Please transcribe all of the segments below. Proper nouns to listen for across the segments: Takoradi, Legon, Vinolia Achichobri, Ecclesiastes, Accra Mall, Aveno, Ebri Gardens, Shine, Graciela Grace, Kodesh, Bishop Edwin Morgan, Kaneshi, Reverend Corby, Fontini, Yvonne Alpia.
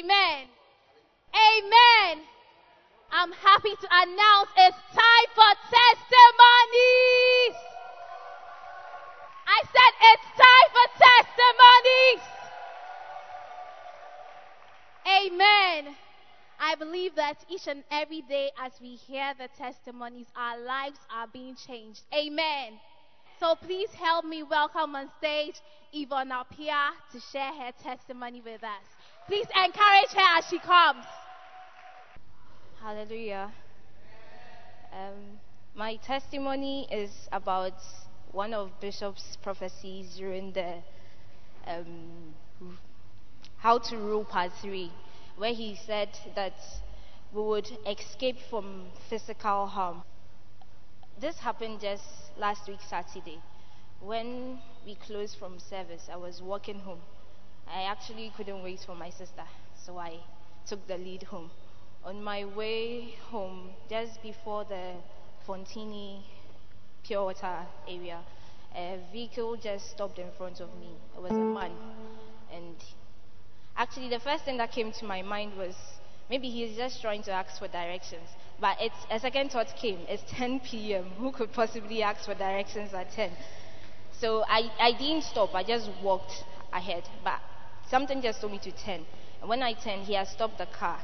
Amen. Amen. I'm happy to announce it's time for testimonies. I said it's time for testimonies. Amen. I believe that each and every day as we hear the testimonies, our lives are being changed. Amen. So please help me welcome on stage Yvonne Alpia to share her testimony with us. Please encourage her as she comes. Hallelujah. My testimony is about one of Bishop's prophecies during the How to Rule Part 3, where he said that we would escape from physical harm. This happened just last week, Saturday. When we closed from service, I was walking home. I actually couldn't wait for my sister, so I took the lead home. On my way home, just before the Fontini pure water area, a vehicle just stopped in front of me. It was a man. And actually, the first thing that came to my mind was, maybe he's just trying to ask for directions. But a second thought came. It's 10 p.m. Who could possibly ask for directions at 10? So I didn't stop. I just walked ahead. But something just told me to turn. And when I turned, he had stopped the car.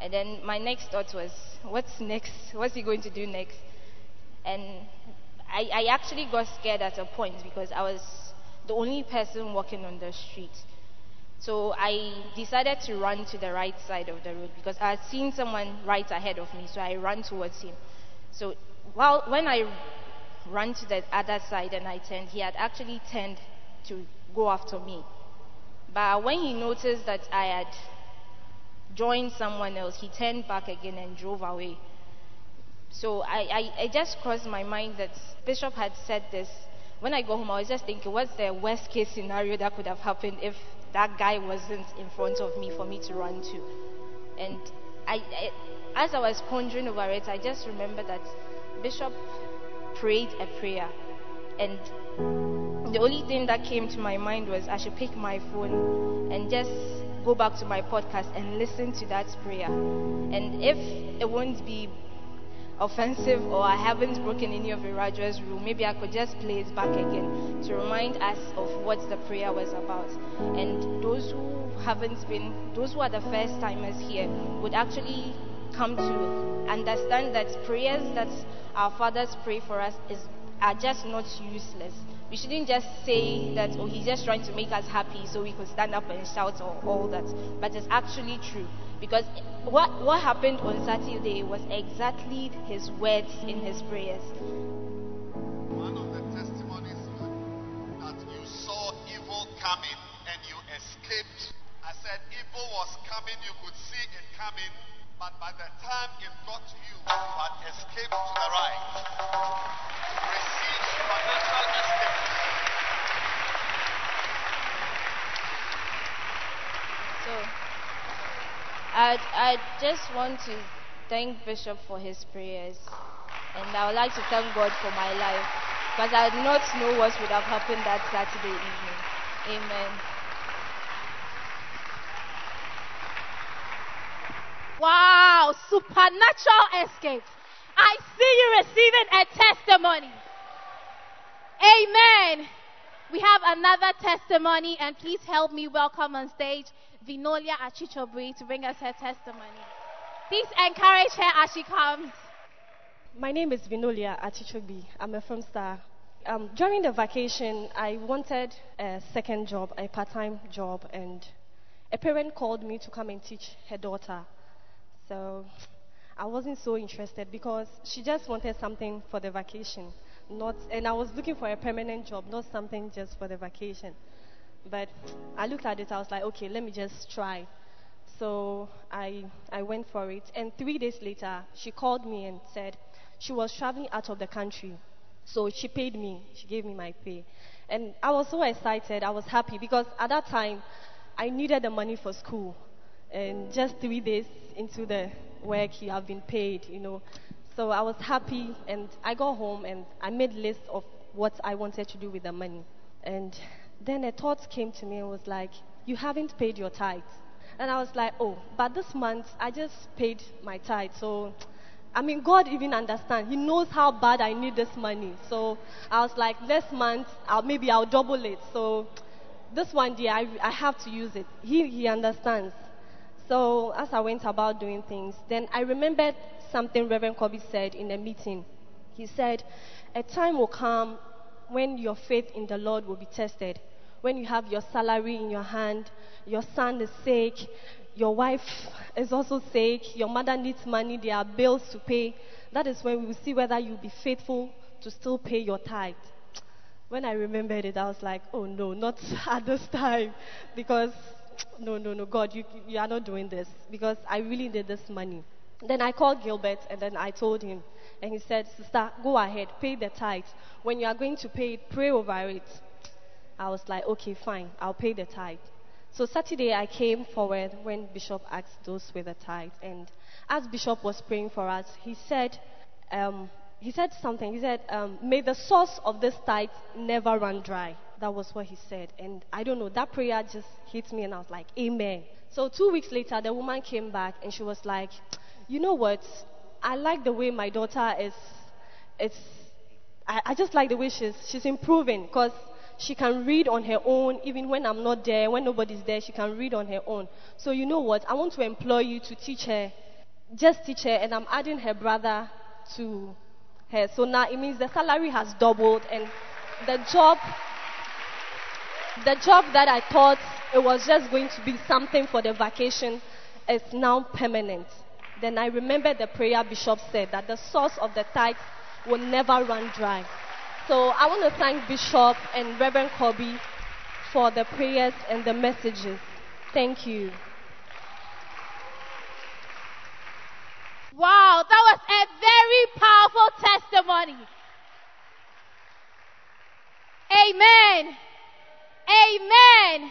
And then my next thought was, what's next? What's he going to do next? And I actually got scared at a point because I was the only person walking on the street. So I decided to run to the right side of the road because I had seen someone right ahead of me, so I ran towards him. So when I ran to the other side and I turned, he had actually turned to go after me. But when he noticed that I had joined someone else, he turned back again and drove away. So I just crossed my mind that Bishop had said this. When I go home, I was just thinking, what's the worst case scenario that could have happened if that guy wasn't in front of me for me to run to? And I as I was pondering over it, I just remembered that Bishop prayed a prayer. And the only thing that came to my mind was I should pick my phone and just go back to my podcast and listen to that prayer. And if it won't be offensive or I haven't broken any of Irajua's rule, maybe I could just play it back again to remind us of what the prayer was about. And those who are the first timers here would actually come to understand that prayers that our fathers pray for us are just not useless. We shouldn't just say that, oh, he's just trying to make us happy so we could stand up and shout or all that. But it's actually true. Because what happened on Saturday was exactly his words in his prayers. One of the testimonies that you saw evil coming and you escaped. I said evil was coming, you could see it coming. But by the time it got to you, you had escaped to the right. You received supernatural escape. So, I just want to thank Bishop for his prayers. And I would like to thank God for my life. Because I did not know what would have happened that Saturday evening. Amen. Wow, supernatural escape. I see you receiving a testimony. Amen. We have another testimony, and please help me welcome on stage Vinolia Achichobri to bring us her testimony. Please encourage her as she comes. My name is Vinolia Achichobri. I'm a film star. During the vacation, I wanted a second job, a part-time job, and a parent called me to come and teach her daughter. So I wasn't so interested because she just wanted something for the vacation. And I was looking for a permanent job, not something just for the vacation. But I looked at it, I was like, okay, let me just try. So I went for it. And 3 days later, she called me and said she was traveling out of the country. So she paid me. She gave me my pay. And I was so excited. I was happy because at that time, I needed the money for school. And just 3 days into the work, you have been paid, you know. So I was happy, and I got home, and I made lists of what I wanted to do with the money. And then a thought came to me and was like, you haven't paid your tithe. And I was like, oh, but this month, I just paid my tithe. So, I mean, God even understands. He knows how bad I need this money. So I was like, next month, maybe I'll double it. So this one day, I have to use it. He understands. So as I went about doing things, then I remembered something Reverend Corby said in a meeting. He said, a time will come when your faith in the Lord will be tested. When you have your salary in your hand, your son is sick, your wife is also sick, your mother needs money, there are bills to pay. That is when we will see whether you'll be faithful to still pay your tithe. When I remembered it, I was like, oh no, not at this time, because no, God, you are not doing this, because I really need this money. Then I called Gilbert, and then I told him, and he said, sister, go ahead, pay the tithe. When you are going to pay it, pray over it. I was like, okay, fine, I'll pay the tithe. So Saturday, I came forward when Bishop asked those with the tithe, and as Bishop was praying for us, he said something. He said, may the source of this tithe never run dry. That was what he said. And I don't know, that prayer just hit me, and I was like, amen. So 2 weeks later, the woman came back, and she was like, you know what? I like the way my daughter is. I just like the way she's improving, because she can read on her own. Even when I'm not there, when nobody's there, she can read on her own. So you know what? I want to employ you to teach her. Just teach her, and I'm adding her brother to her. So now it means the salary has doubled, and the job that I thought it was just going to be something for the vacation is now permanent. Then I remembered the prayer Bishop said, that the source of the tithe will never run dry. So I want to thank Bishop and Reverend Corby for the prayers and the messages. Thank you. Wow, that was a very powerful testimony. Amen. Amen.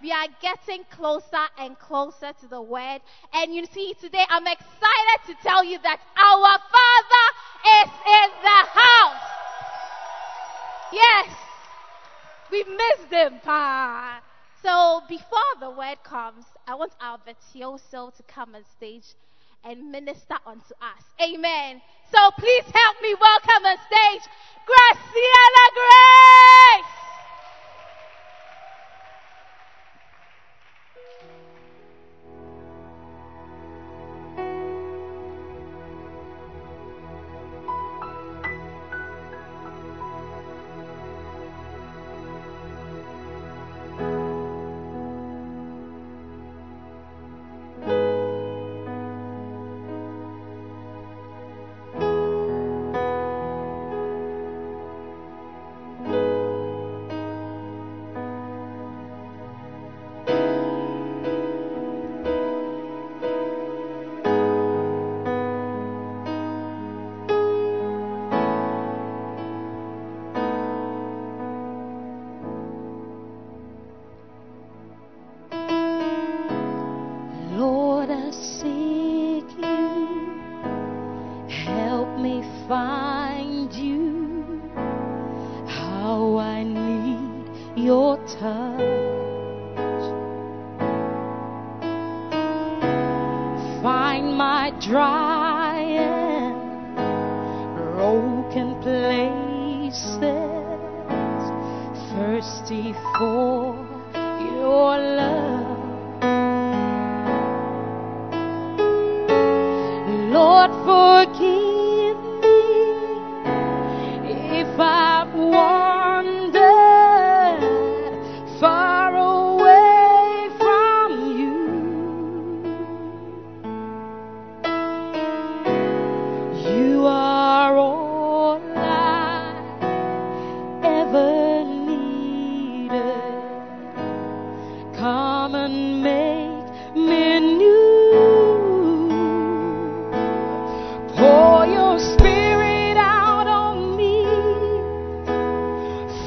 We are getting closer and closer to the word. And you see, today I'm excited to tell you that our Father is in the house. Yes. We missed him. So before the word comes, I want our virtuoso to come on stage and minister unto us. Amen. So please help me welcome on stage Graciela Grace.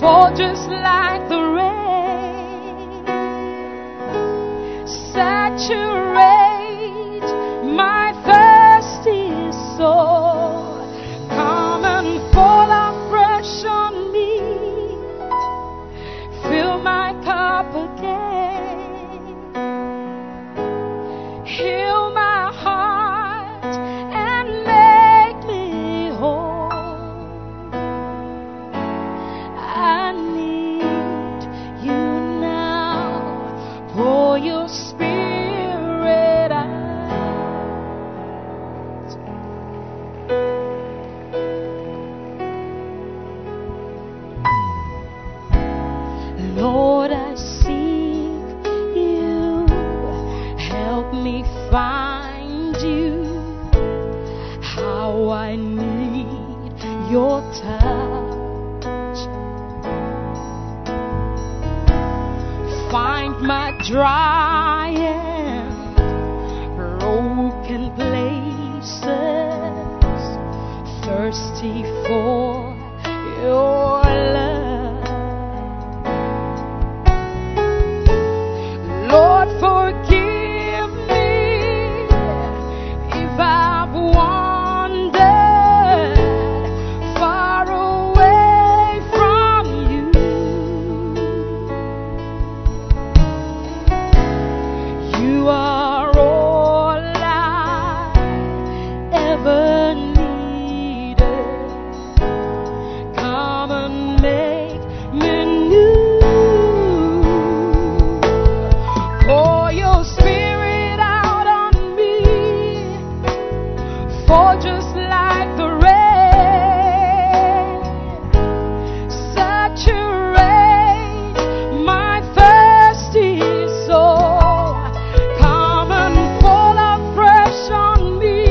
fall just like the rain. Saturate my thirsty soul. Come and fall afresh on me. Fill my cup again. Heal my heart and make me whole. I need you now. Pour your spirit out. Lord, I seek you. Help me find you. How I need your touch. Find my dry and broken places, thirsty for your love. Lord, forgive me if I've wandered far away from you. You are all I ever needed. Come and make me new. Pour your spirit out on me. Fall just like the rain. Saturate my thirsty soul. Come and fall afresh on me.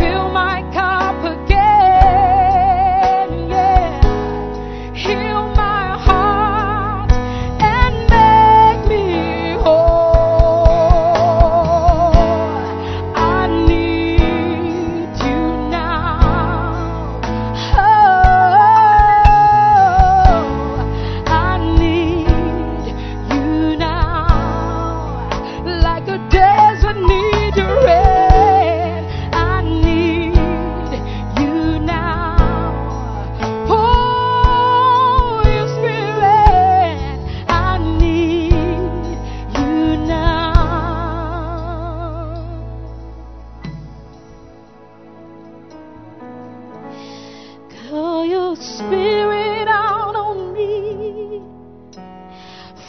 Fill my cup again. Yeah. Heal my heart and make me whole. I need you now. Oh, I need you now. Like the desert need the rain, I need you now. Pour your spirit, I need you now. Pour your spirit out on me.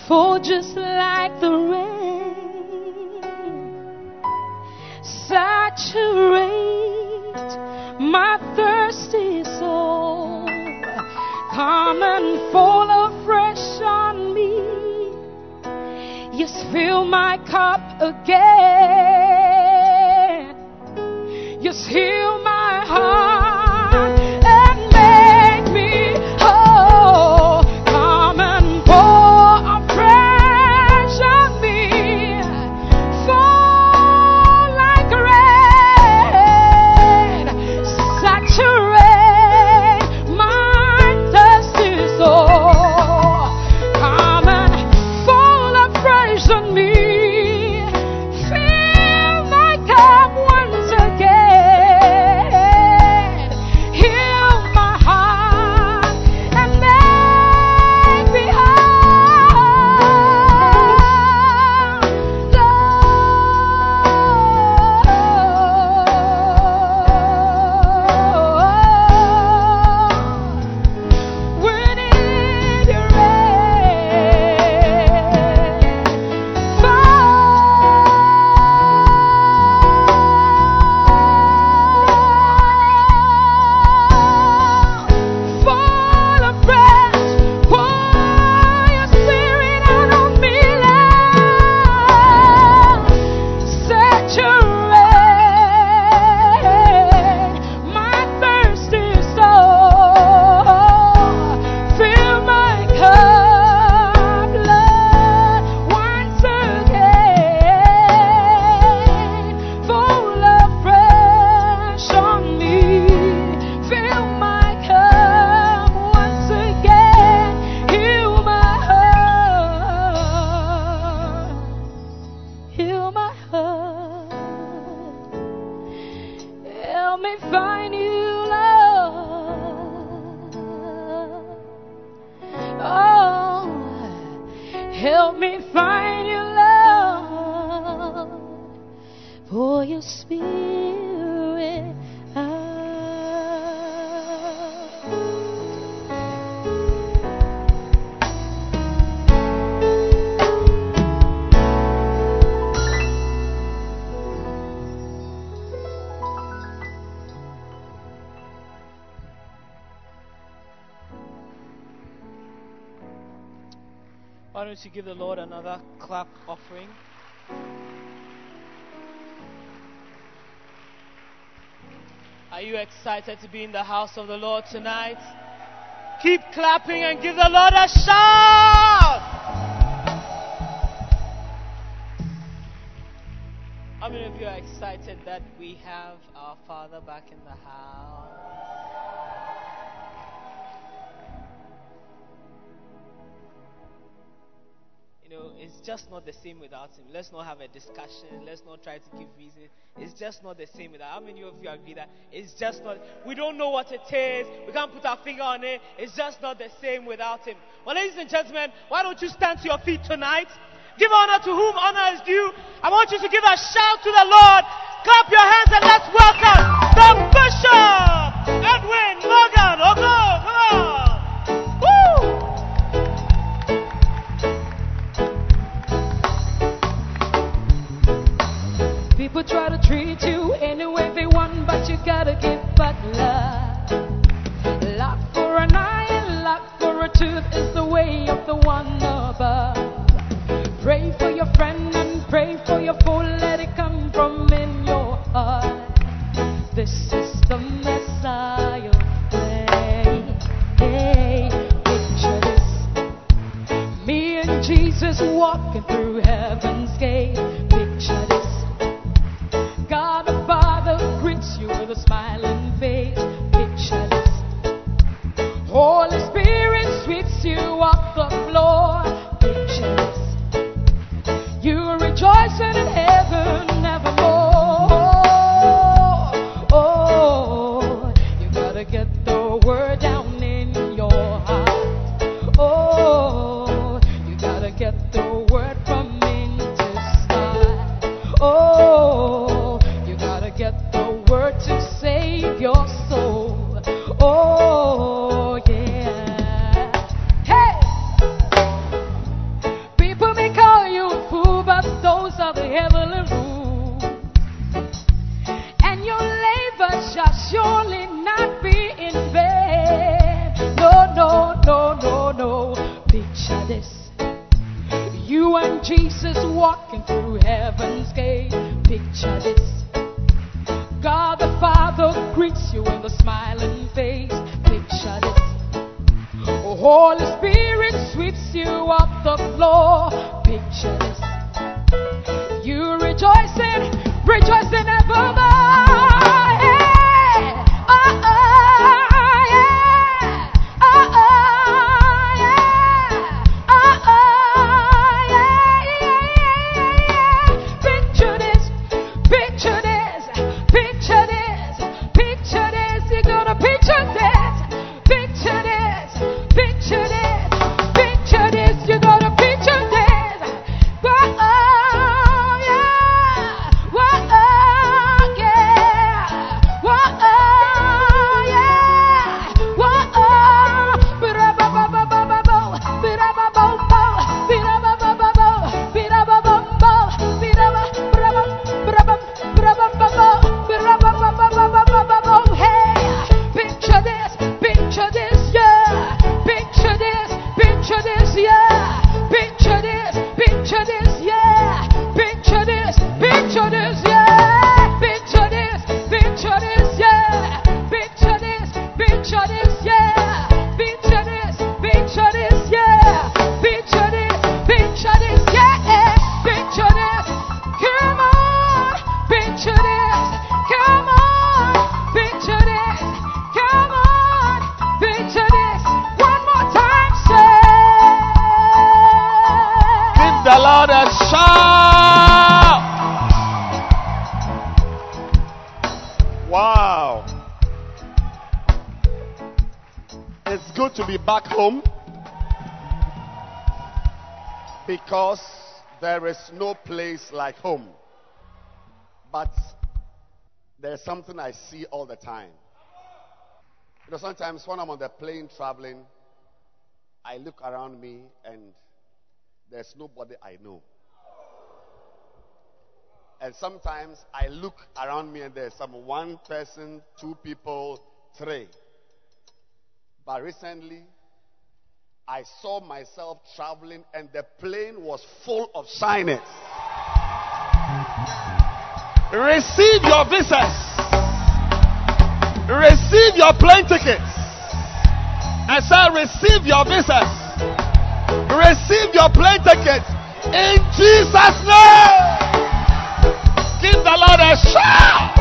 Fall just like the rain. Saturate my thirsty soul. Come and fall afresh on me. Yes, fill my cup again. Yes, heal my heart and make me whole. Come and pour afresh on me. Fall like rain. Saturate my thirsty soul. Come and fall afresh on me. Fill my cup once again. Help me find your love, for your spirit. Why don't you give the Lord another clap offering? Are you excited to be in the house of the Lord tonight? Keep clapping and give the Lord a shout! How many of you are excited that we have our Father back in the house? It's just not the same without him. Let's not have a discussion. Let's not try to give reasons. It's just not the same without him. How many of you agree that it's just not? We don't know what it is. We can't put our finger on it. It's just not the same without him. Well, ladies and gentlemen, why don't you stand to your feet tonight? Give honor to whom honor is due. I want you to give a shout to the Lord. Clap your hands and let's welcome the Bishop Edwin Morgan. Oh, come on. People try to treat you any way they want, but you gotta give back love. Luck for an eye and luck for a tooth is the way of the one above. Pray for your friend and pray for your foe, let it come from in your heart. This is the Messiah way. Picture this, me and Jesus walking through heaven's gate. Picture this, God the Father greets you with a smiling face. Picture this, Holy Spirit sweeps you off the floor. Picture this, you rejoicing in heaven evermore. Oh, you gotta get the word down in your heart. Oh, you gotta get the word from me to start. Oh, to save your soul. Oh, yeah. Hey! People may call you a fool, but those are the heavenly rules. And your labor shall surely not be in vain. No, no, no, no, no. Picture this, you and Jesus walking through heaven's gate. Picture this, God the Father greets you with a smiling face. Picture this, Holy Spirit sweeps you off the floor. Picture this, you rejoicing, rejoicing evermore. Back home, because there is no place like home. But there's something I see all the time. You know, sometimes when I'm on the plane traveling, I look around me and there's nobody I know. And sometimes I look around me and there's some one person, two people, three. But recently, I saw myself traveling and the plane was full of shiners. Receive your visas. Receive your plane tickets. I said, receive your visas. Receive your plane tickets. In Jesus' name. Give the Lord a shout.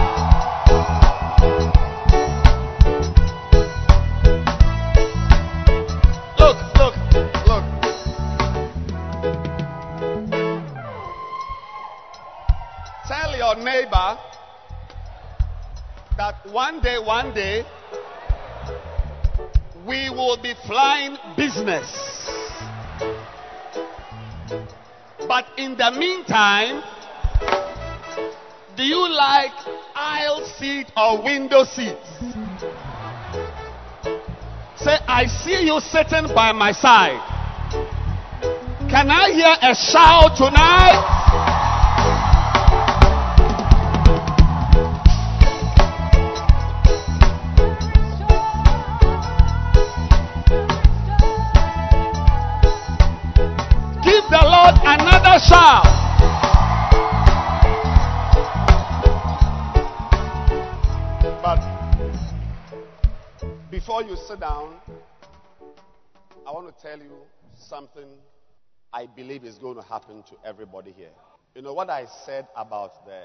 Your neighbor that one day we will be flying business, but in the meantime, do you like aisle seat or window seat? Say, I see you sitting by my side. Can I hear a shout tonight? Another shout. But before you sit down, I want to tell you something I believe is going to happen to everybody here. You know, what I said about the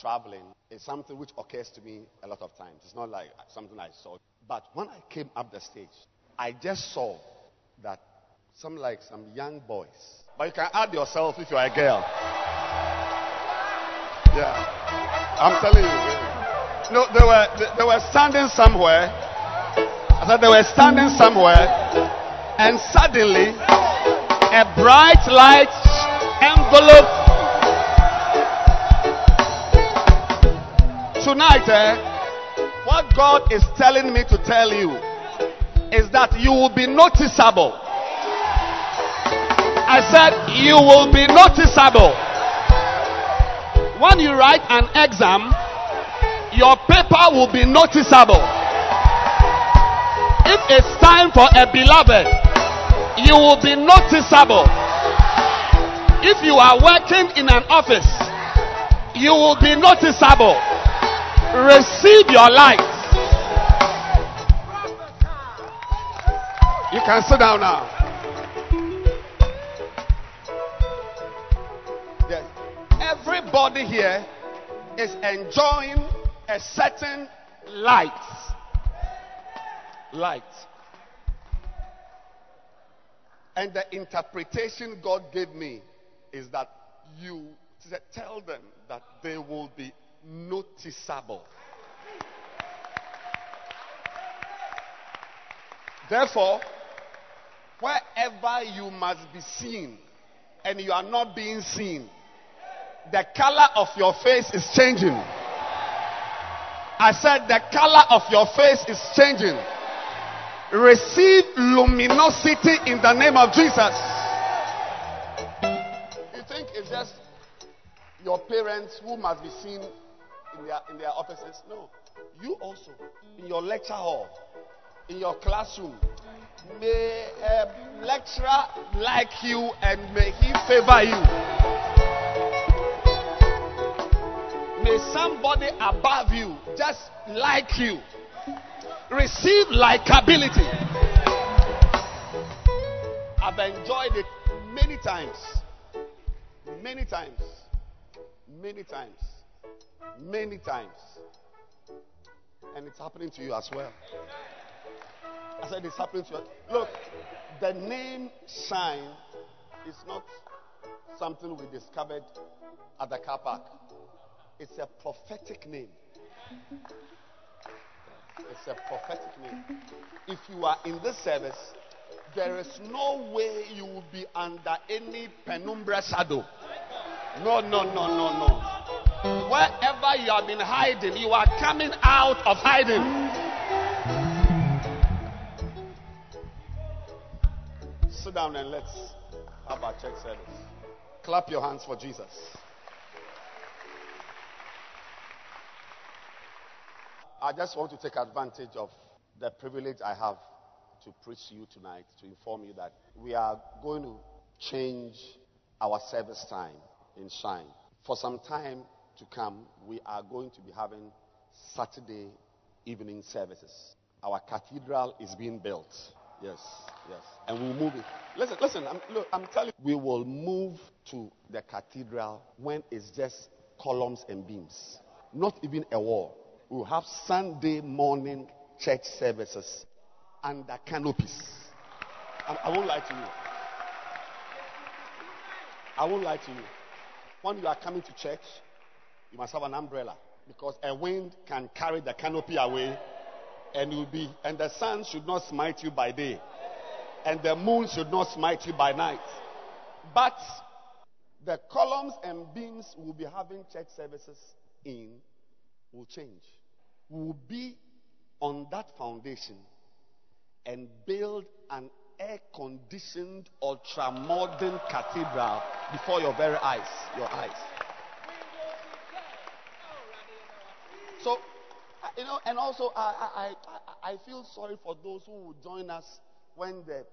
traveling is something which occurs to me a lot of times. It's not like something I saw. But when I came up the stage, I just saw that some young boys. But you can add yourself if you are a girl. Yeah, I'm telling you. No, they were standing somewhere. I said they were standing somewhere, and suddenly a bright light enveloped. Tonight, what God is telling me to tell you is that you will be noticeable. I said, you will be noticeable. When you write an exam, your paper will be noticeable. If it's time for a beloved, you will be noticeable. If you are working in an office, you will be noticeable. Receive your light. You can sit down now. Everybody here is enjoying a certain light, and the interpretation God gave me is that you tell them that they will be noticeable. Therefore, wherever you must be seen and you are not being seen, the color of your face is changing. I said the color of your face is changing. Receive luminosity in the name of Jesus. You think it's just your parents who must be seen in their offices? No. You also, in your lecture hall, in your classroom, may a lecturer like you and may he favor you. May somebody above you just like you. Receive likability. I've enjoyed it many times. Many times. Many times. Many times. And it's happening to you as well. I said it's happening to you. Look, the name Shine is not something we discovered at the car park. It's a prophetic name. It's a prophetic name. If you are in this service, there is no way you will be under any penumbra shadow. No, no, no, no, no. Wherever you have been hiding, you are coming out of hiding. Sit down and let's have our church service. Clap your hands for Jesus. I just want to take advantage of the privilege I have to preach to you tonight, to inform you that we are going to change our service time in Shine. For some time to come, we are going to be having Saturday evening services. Our cathedral is being built. Yes, yes. And we'll move it. Listen, listen, I'm telling you, we will move to the cathedral when it's just columns and beams, not even a wall. We'll have Sunday morning church services under canopies. I won't lie to you. I won't lie to you. When you are coming to church, you must have an umbrella, because a wind can carry the canopy away, and the sun should not smite you by day, and the moon should not smite you by night. But the columns and beams will be having church services in will change. We will be on that foundation and build an air-conditioned, ultra-modern cathedral before your very eyes, your eyes. So, you know, and also I feel sorry for those who will join us when the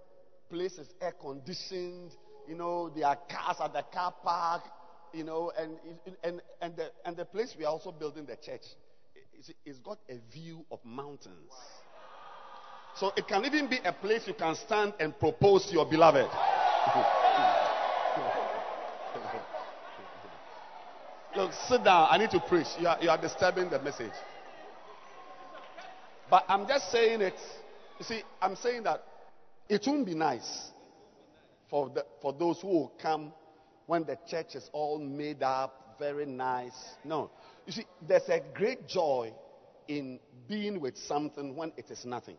place is air-conditioned. You know, there are cars at the car park. You know, and the place we are also building the church, it's got a view of mountains. So it can even be a place you can stand and propose to your beloved. Look, sit down. I need to preach. You are disturbing the message. But I'm just saying it. You see, I'm saying that it won't be nice for those who will come when the church is all made up, very nice. No. You see, there's a great joy in being with something when it is nothing.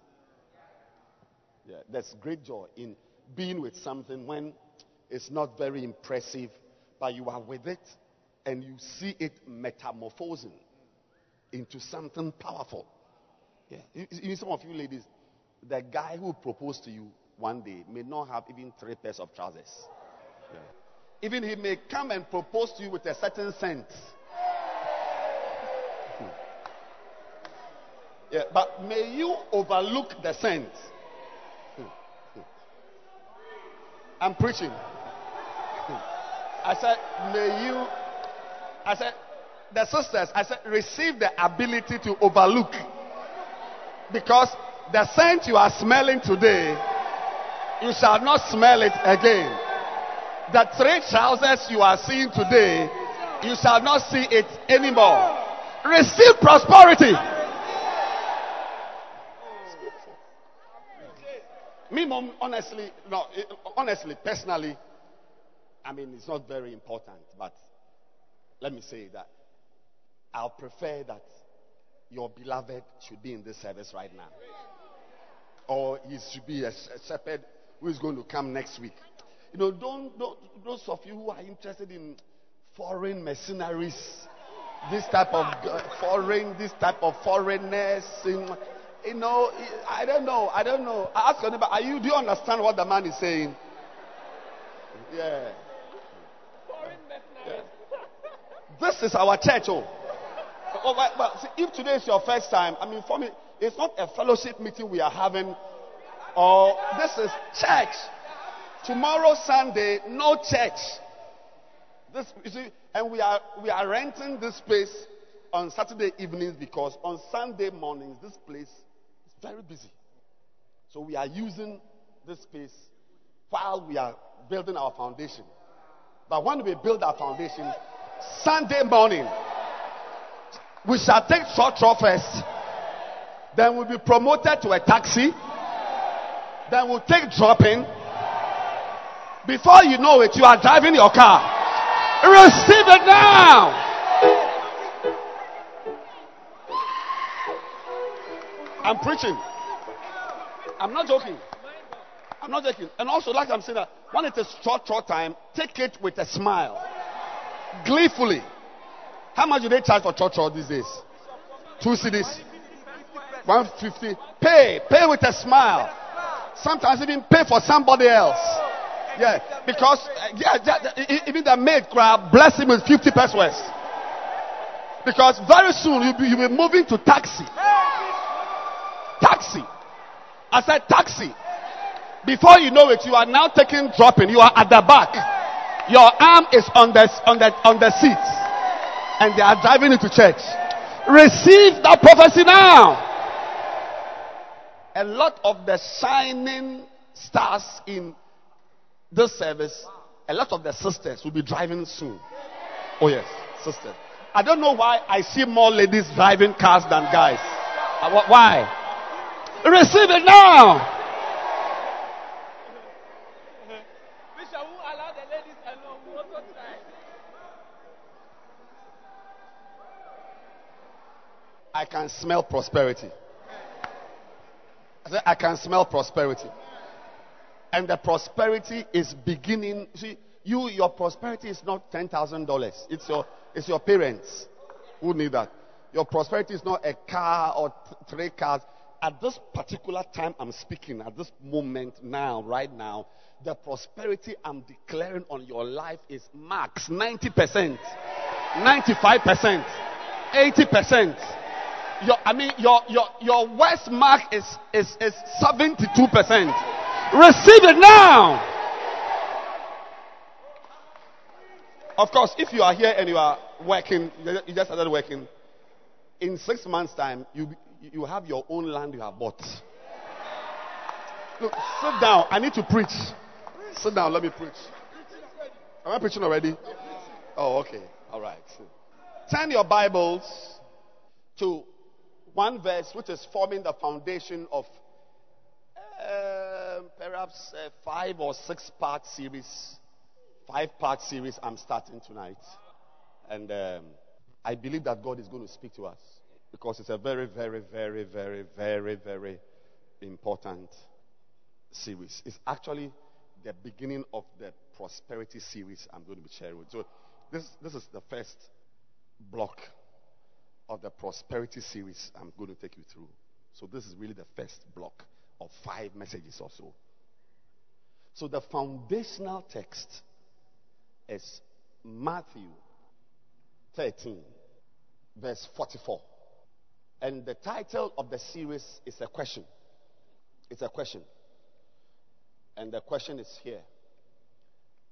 Yeah, there's great joy in being with something when it's not very impressive, but you are with it and you see it metamorphosing into something powerful. Yeah. You some of you ladies, the guy who proposed to you one day may not have even 3 pairs of trousers. Yeah. Even he may come and propose to you with a certain scent. Yeah, but may you overlook the scent. I'm preaching. I said, may you... I said, the sisters, I said, receive the ability to overlook. Because the scent you are smelling today, you shall not smell it again. The 3 trousers you are seeing today, you shall not see it anymore. Receive prosperity. Me, Mom, honestly, personally, I mean, it's not very important, but let me say that I'll prefer that your beloved should be in this service right now. Or he should be a shepherd who is going to come next week. You know, don't those of you who are interested in foreign mercenaries, this type of foreigners, you know, I don't know. I ask your neighbor, do you understand what the man is saying? Yeah. Foreign mercenaries. Yeah. This is our church, oh but see, if today is your first time, I mean, for me, it's not a fellowship meeting we are having. Or this is church. Tomorrow, Sunday, no church. This, you see, and we are renting this place on Saturday evenings because on Sunday mornings, this place is very busy. So we are using this space while we are building our foundation. But when we build our foundation, Sunday morning, we shall take short road first. Then we'll be promoted to a taxi. Then we'll take drop-in. Before you know it, you are driving your car. Receive it now. I'm preaching. I'm not joking. I'm not joking. And also, like I'm saying, that when it is short time, take it with a smile. Gleefully. How much do they charge for church these days? 2 CDs. 150. Pay with a smile. Sometimes even pay for somebody else. Yeah, because even the maid crowd bless him with 50 pesos. Because very soon you'll be moving to taxi. Taxi. I said taxi. Before you know it, you are now taking dropping. You are at the back. Your arm is on the seat, and they are driving you to church. Receive that prophecy now. A lot of the shining stars in this service, a lot of the sisters will be driving soon. Oh yes, sisters. I don't know why I see more ladies driving cars than guys. Why? Receive it now. I can smell prosperity. I said, I can smell prosperity. And the prosperity is beginning. See, your prosperity is not $10,000. It's your parents who need that. Your prosperity is not a car or three cars. At this particular time I'm speaking, at this moment now, right now, the prosperity I'm declaring on your life is max 90%, 95%, 80%. Your worst mark is 72%. Receive it now. Of course, if you are here and you are working, you just started working, in 6 months' time, you have your own land you have bought. Look, sit down. I need to preach. Sit down. Let me preach. Am I preaching already? Oh, okay. All right. Turn your Bibles to one verse which is forming the foundation of perhaps a 5 or 6 part series I'm starting tonight. And I believe that God is going to speak to us, because it's a very, very, very, very, very, very important series. It's actually the beginning of the prosperity series I'm going to be sharing with you. So this is the first block of the prosperity series I'm going to take you through. So this is really the first block of 5 messages or so. So the foundational text is Matthew 13, verse 44. And the title of the series is a question. It's a question. And the question is here.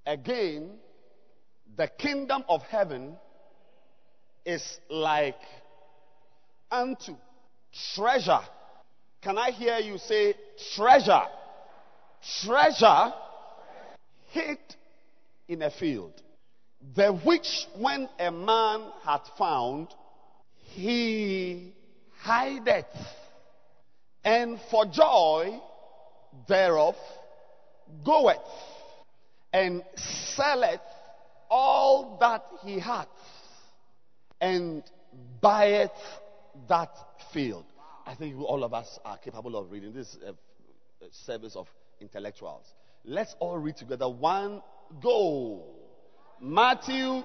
Again, the kingdom of heaven is like unto treasure. Can I hear you say treasure? Treasure hid in a field, the which when a man hath found, he hideth, and for joy thereof goeth and selleth all that he hath, and buyeth that field. I think all of us are capable of reading. This is a service of intellectuals. Let's all read together. One, go. Matthew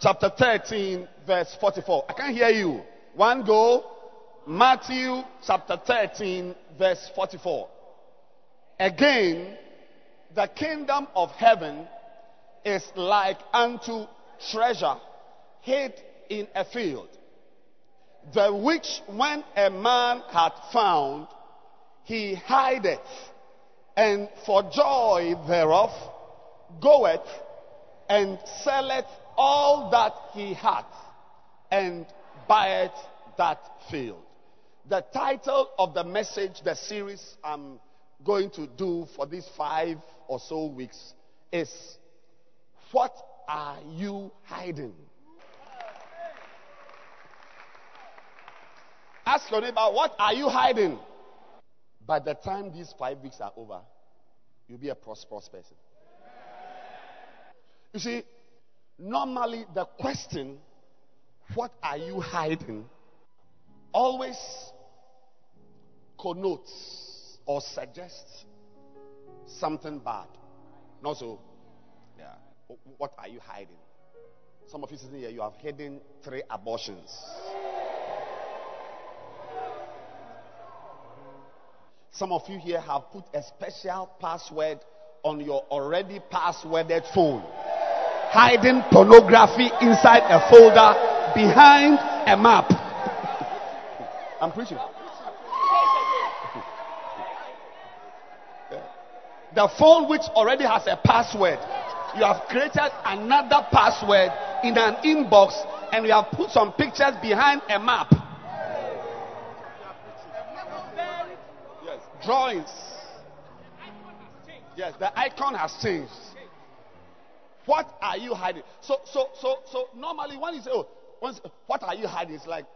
chapter 13, verse 44. I can't hear you. One, go. Matthew chapter 13, verse 44. Again, the kingdom of heaven is like unto treasure hid in a field, the which when a man hath found, he hideth, and for joy thereof goeth and selleth all that he hath, and buyeth that field. The title of the message, the series I'm going to do for these 5 or so weeks, is What Are You Hiding? Ask your neighbor, what are you hiding? By the time these 5 weeks are over, you'll be a prosperous person. You see, normally the question, what are you hiding, always connotes or suggests something bad. Not so? Yeah. What are you hiding? Some of you sitting here, you have hidden 3 abortions. Some of you here have put a special password on your already passworded phone. Hiding pornography inside a folder behind a map. I'm preaching. The phone which already has a password, you have created another password in an inbox and you have put some pictures behind a map. Yes, drawings. Yes, the icon has changed. What are you hiding? So normally when you say, oh, what are you hiding? It's like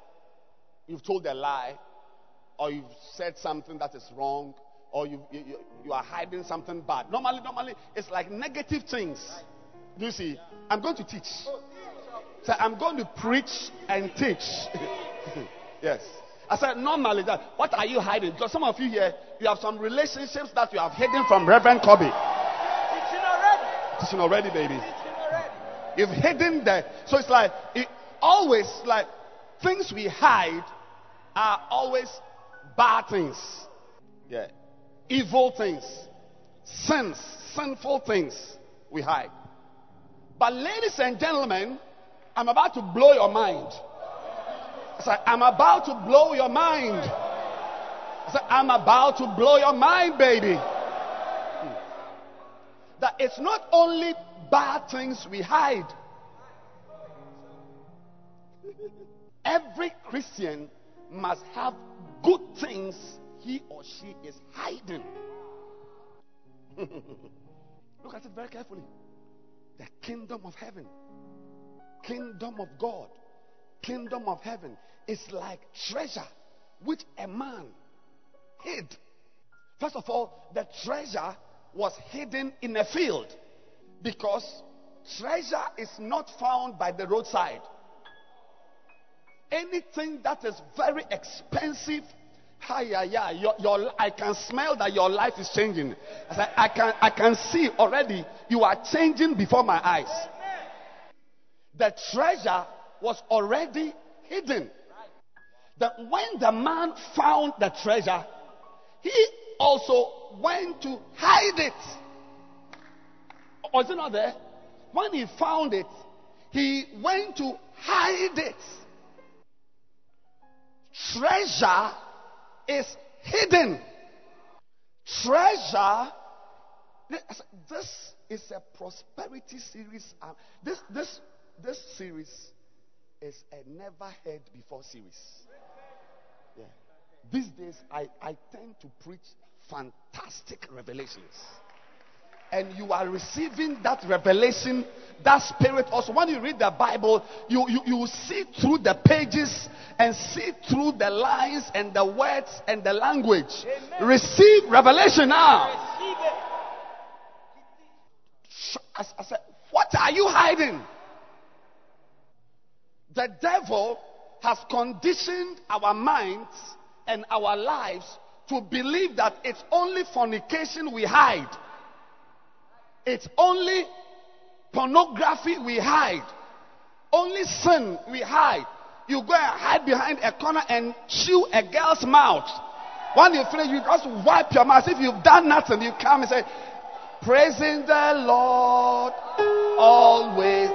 you've told a lie, or you've said something that is wrong, or you are hiding something bad. Normally it's like negative things. Do you see? I'm going to teach. So I'm going to preach and teach. Yes. I said normally that. What are you hiding? Because some of you here, you have some relationships that you have hidden from Reverend Corby. Teaching already, baby. You've hidden that. So it's like it always, like, things we hide are always bad things. Yeah. Evil things, sins, sinful things we hide. But ladies and gentlemen, I'm about to blow your mind. So I'm about to blow your mind. So I'm about to blow your mind, baby. That it's not only bad things we hide. Every Christian must have good things he or she is hiding. Look at it very carefully. The kingdom of heaven, kingdom of God, kingdom of heaven is like treasure which a man hid. First of all, the treasure was hidden in a field, because treasure is not found by the roadside. Anything that is very expensive, I can smell that your life is changing. I can see already you are changing before my eyes. The treasure was already hidden. That when the man found the treasure, he also went to hide it. Was it not there? When he found it, he went to hide it. Treasure is hidden. Treasure. This is a prosperity series. This series is a never heard before series. Yeah. These days I tend to preach fantastic revelations, and you are receiving that revelation, that spirit also. When you read the Bible, you see through the pages and see through the lines and the words and the language. Amen. Receive revelation now. Receive it. I said, what are you hiding? The devil has conditioned our minds and our lives to believe that it's only fornication we hide. It's only pornography we hide. Only sin we hide. You go and hide behind a corner and chew a girl's mouth. When you finish, you just wipe your mouth. If you've done nothing, you come and say, praising the Lord always.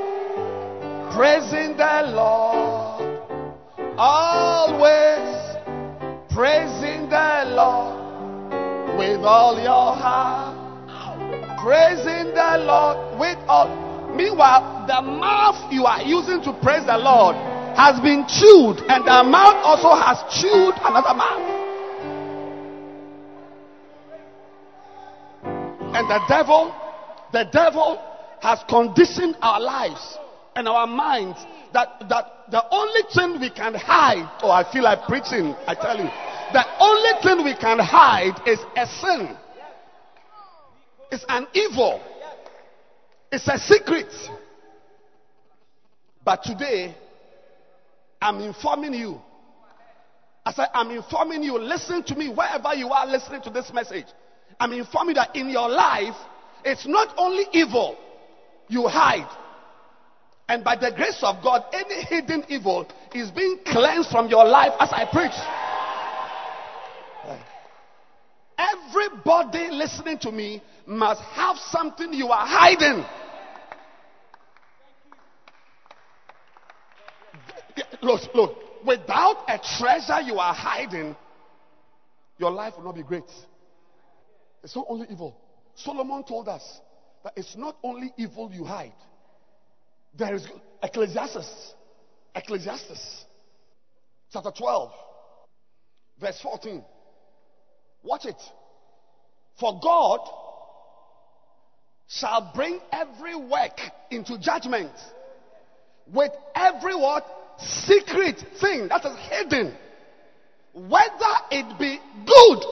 Praising the Lord always. Praising the Lord with all your heart. Praising the Lord with all. Meanwhile, the mouth you are using to praise the Lord has been chewed, and the mouth also has chewed another mouth. And the devil has conditioned our lives and our minds that the only thing we can hide, or I feel like preaching, I tell you, the only thing we can hide is a sin. It's an evil. It's a secret. But today, I'm informing you. As I'm informing you, listen to me wherever you are listening to this message. I'm informing you that in your life, it's not only evil you hide. And by the grace of God, any hidden evil is being cleansed from your life as I preach. Everybody listening to me must have something you are hiding. Look, without a treasure you are hiding, your life will not be great. It's not only evil. Solomon told us that it's not only evil you hide. There is Ecclesiastes, chapter 12, verse 14. Watch it. For God shall bring every work into judgment with every what? Secret thing that is hidden, whether it be good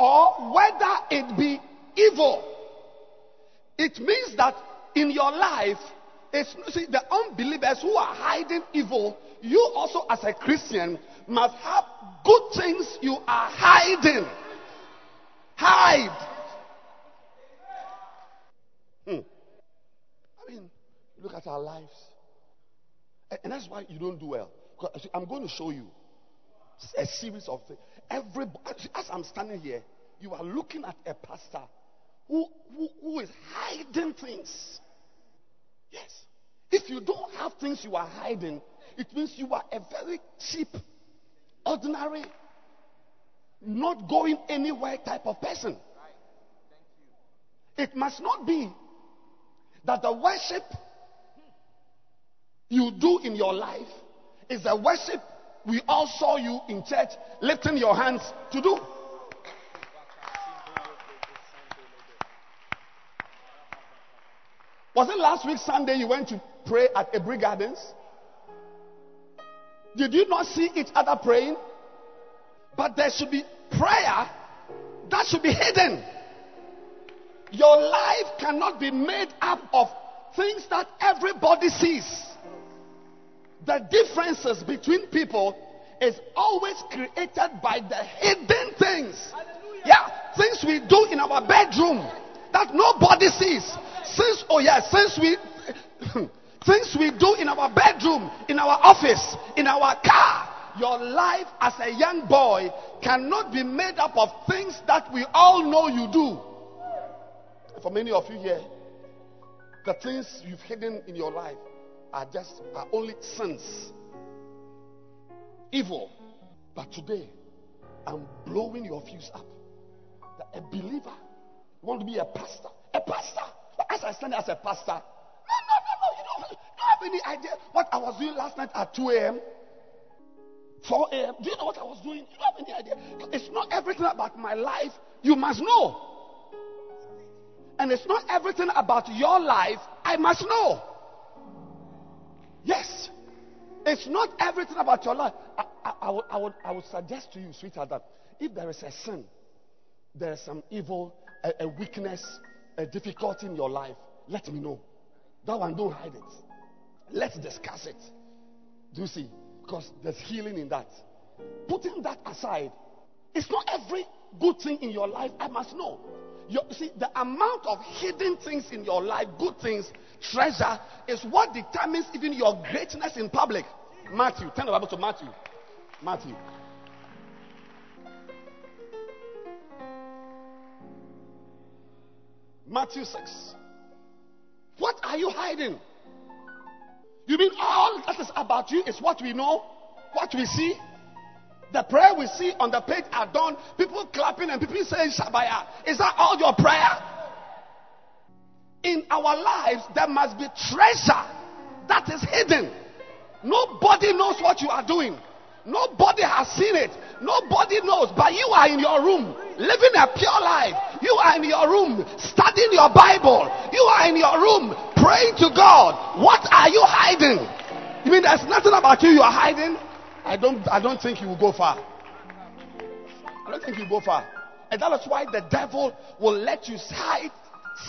or whether it be evil. It means that in your life, the unbelievers who are hiding evil, you also as a Christian must have good things you are hiding. Look at our lives. And that's why you don't do well. I'm going to show you a series of things. As I'm standing here, you are looking at a pastor who is hiding things. Yes. If you don't have things you are hiding, it means you are a very cheap, ordinary, not going anywhere type of person. It must not be that the worship you do in your life is the worship we all saw you in church lifting your hands to do. Was it last week Sunday you went to pray at Ebri Gardens? Did you not see each other praying? But there should be prayer that should be hidden. Your life cannot be made up of things that everybody sees. The differences between people is always created by the hidden things. Hallelujah. Yeah, things we do in our bedroom that nobody sees. Things we do in our bedroom, in our office, in our car. Your life as a young boy cannot be made up of things that we all know you do. And for many of you here, the things you've hidden in your life are only sins, evil. But today, I'm blowing your fuse up. That a believer, you want to be a pastor. As I stand as a pastor, no, you don't have any idea what I was doing last night at 2 a.m., 4 a.m. Do you know what I was doing? You don't have any idea. It's not everything about my life you must know. And it's not everything about your life I must know. Yes. It's not everything about your life. I would suggest to you, sweetheart, that if there is a sin, there is some evil, a weakness, a difficulty in your life, let me know. That one, don't hide it. Let's discuss it. Do you see? Because there's healing in that. Putting that aside, it's not every good thing in your life I must know. You see, the amount of hidden things in your life, good things, treasure, is what determines even your greatness in public. Matthew, turn the Bible to Matthew. Matthew. Matthew 6. What are you hiding? You mean all that is about you is what we know, what we see? The prayer we see on the page are done. People clapping and people saying Shabaya. Is that all your prayer? In our lives, there must be treasure that is hidden. Nobody knows what you are doing. Nobody has seen it. Nobody knows. But you are in your room, living a pure life. You are in your room, studying your Bible. You are in your room, praying to God. What are you hiding? You mean there's nothing about you are hiding? I don't think you will go far. I don't think you will go far. And that is why the devil will let you hide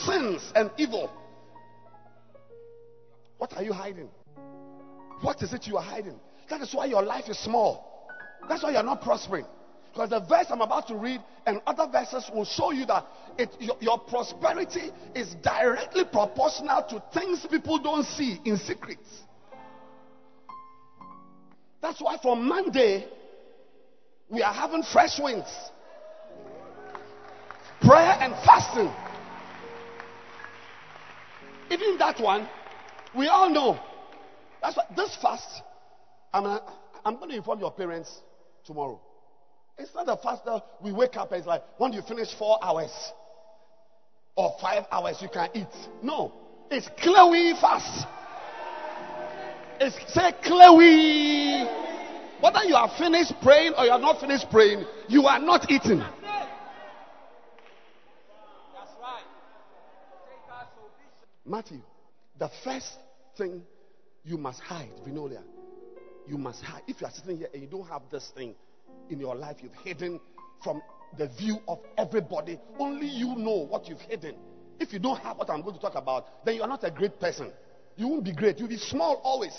sins and evil. What are you hiding? What is it you are hiding? That is why your life is small. That's why you are not prospering. Because the verse I'm about to read and other verses will show you that your prosperity is directly proportional to things people don't see in secret. That's why from Monday, we are having fresh winds. Prayer and fasting. Even that one, we all know. That's why this fast, I'm going to inform your parents tomorrow. It's not a fast that we wake up and it's like, when you finish 4 hours or 5 hours, you can eat. No. It's Chloe fast. It's say Chloe. Whether you are finished praying or you are not finished praying, you are not eating. That's right. Matthew, the first thing you must hide, Vinolia, you must hide. If you are sitting here and you don't have this thing in your life, you've hidden from the view of everybody. Only you know what you've hidden. If you don't have what I'm going to talk about, then you are not a great person. You won't be great. You'll be small always.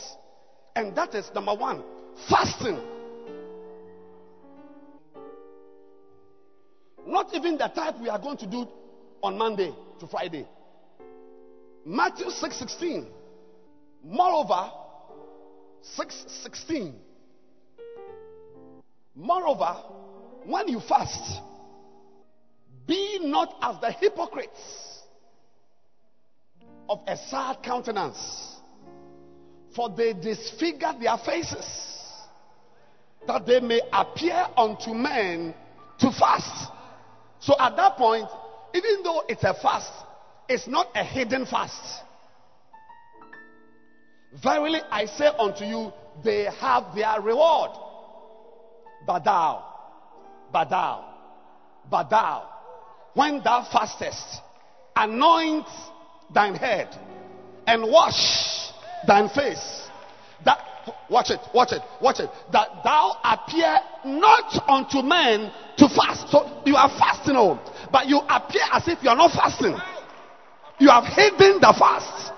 And that is number one, fasting. Not even the type we are going to do on Monday to Friday. Matthew 6:16. Moreover, 6:16. Moreover, when you fast, be not as the hypocrites of a sad countenance, for they disfigure their faces, that they may appear unto men to fast. So at that point, even though it's a fast, it's not a hidden fast. Verily I say unto you, they have their reward. But thou, when thou fastest, anoint thine head and wash thine face, that, watch it, that thou appear not unto men to fast. So you are fasting, but you appear as if you are not fasting. You have hidden the fast.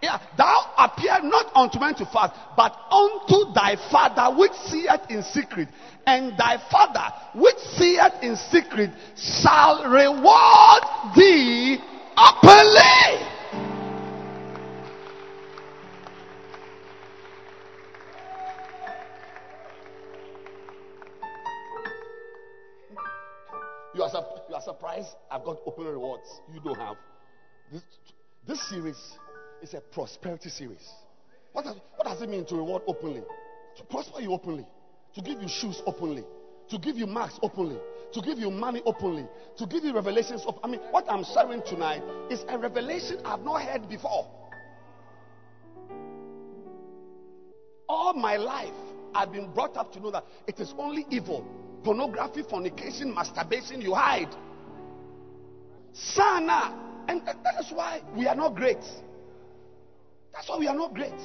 Yeah, thou appear not unto men to fast, but unto thy Father which seeth in secret, and thy Father which seeth in secret shall reward thee openly. You are surprised I've got open rewards. You don't have. This series is a prosperity series. What does it mean to reward openly? To prosper you openly. To give you shoes openly. To give you marks openly. To give you money openly. To give you revelations openly. What I'm sharing tonight is a revelation I've not heard before. All my life, I've been brought up to know that it is only evil, pornography, fornication, masturbation you hide. Sana. And that's why we are not great. That's why we are not great.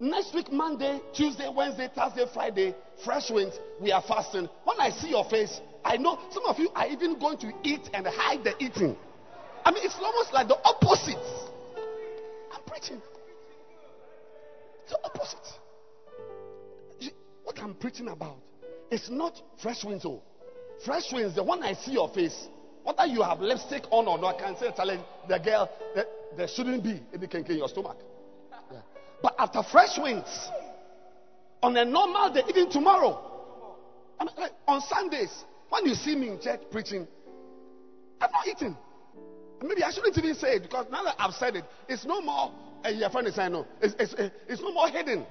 Next week, Monday, Tuesday, Wednesday, Thursday, Friday, fresh winds, we are fasting. When I see your face, I know some of you are even going to eat and hide the eating. It's almost like the opposite. I'm preaching. It's the opposite. What I'm preaching about is not fresh winds. Fresh winds, the one I see your face, whether you have lipstick on or not, I can say, challenge the girl that there shouldn't be anything in your stomach. Yeah. But after fresh winds, on a normal day, even tomorrow, like on Sundays, when you see me in church preaching, I've not eaten. Maybe I shouldn't even say it, because now that I've said it, it's no more, your friend is saying no, it's no more hidden.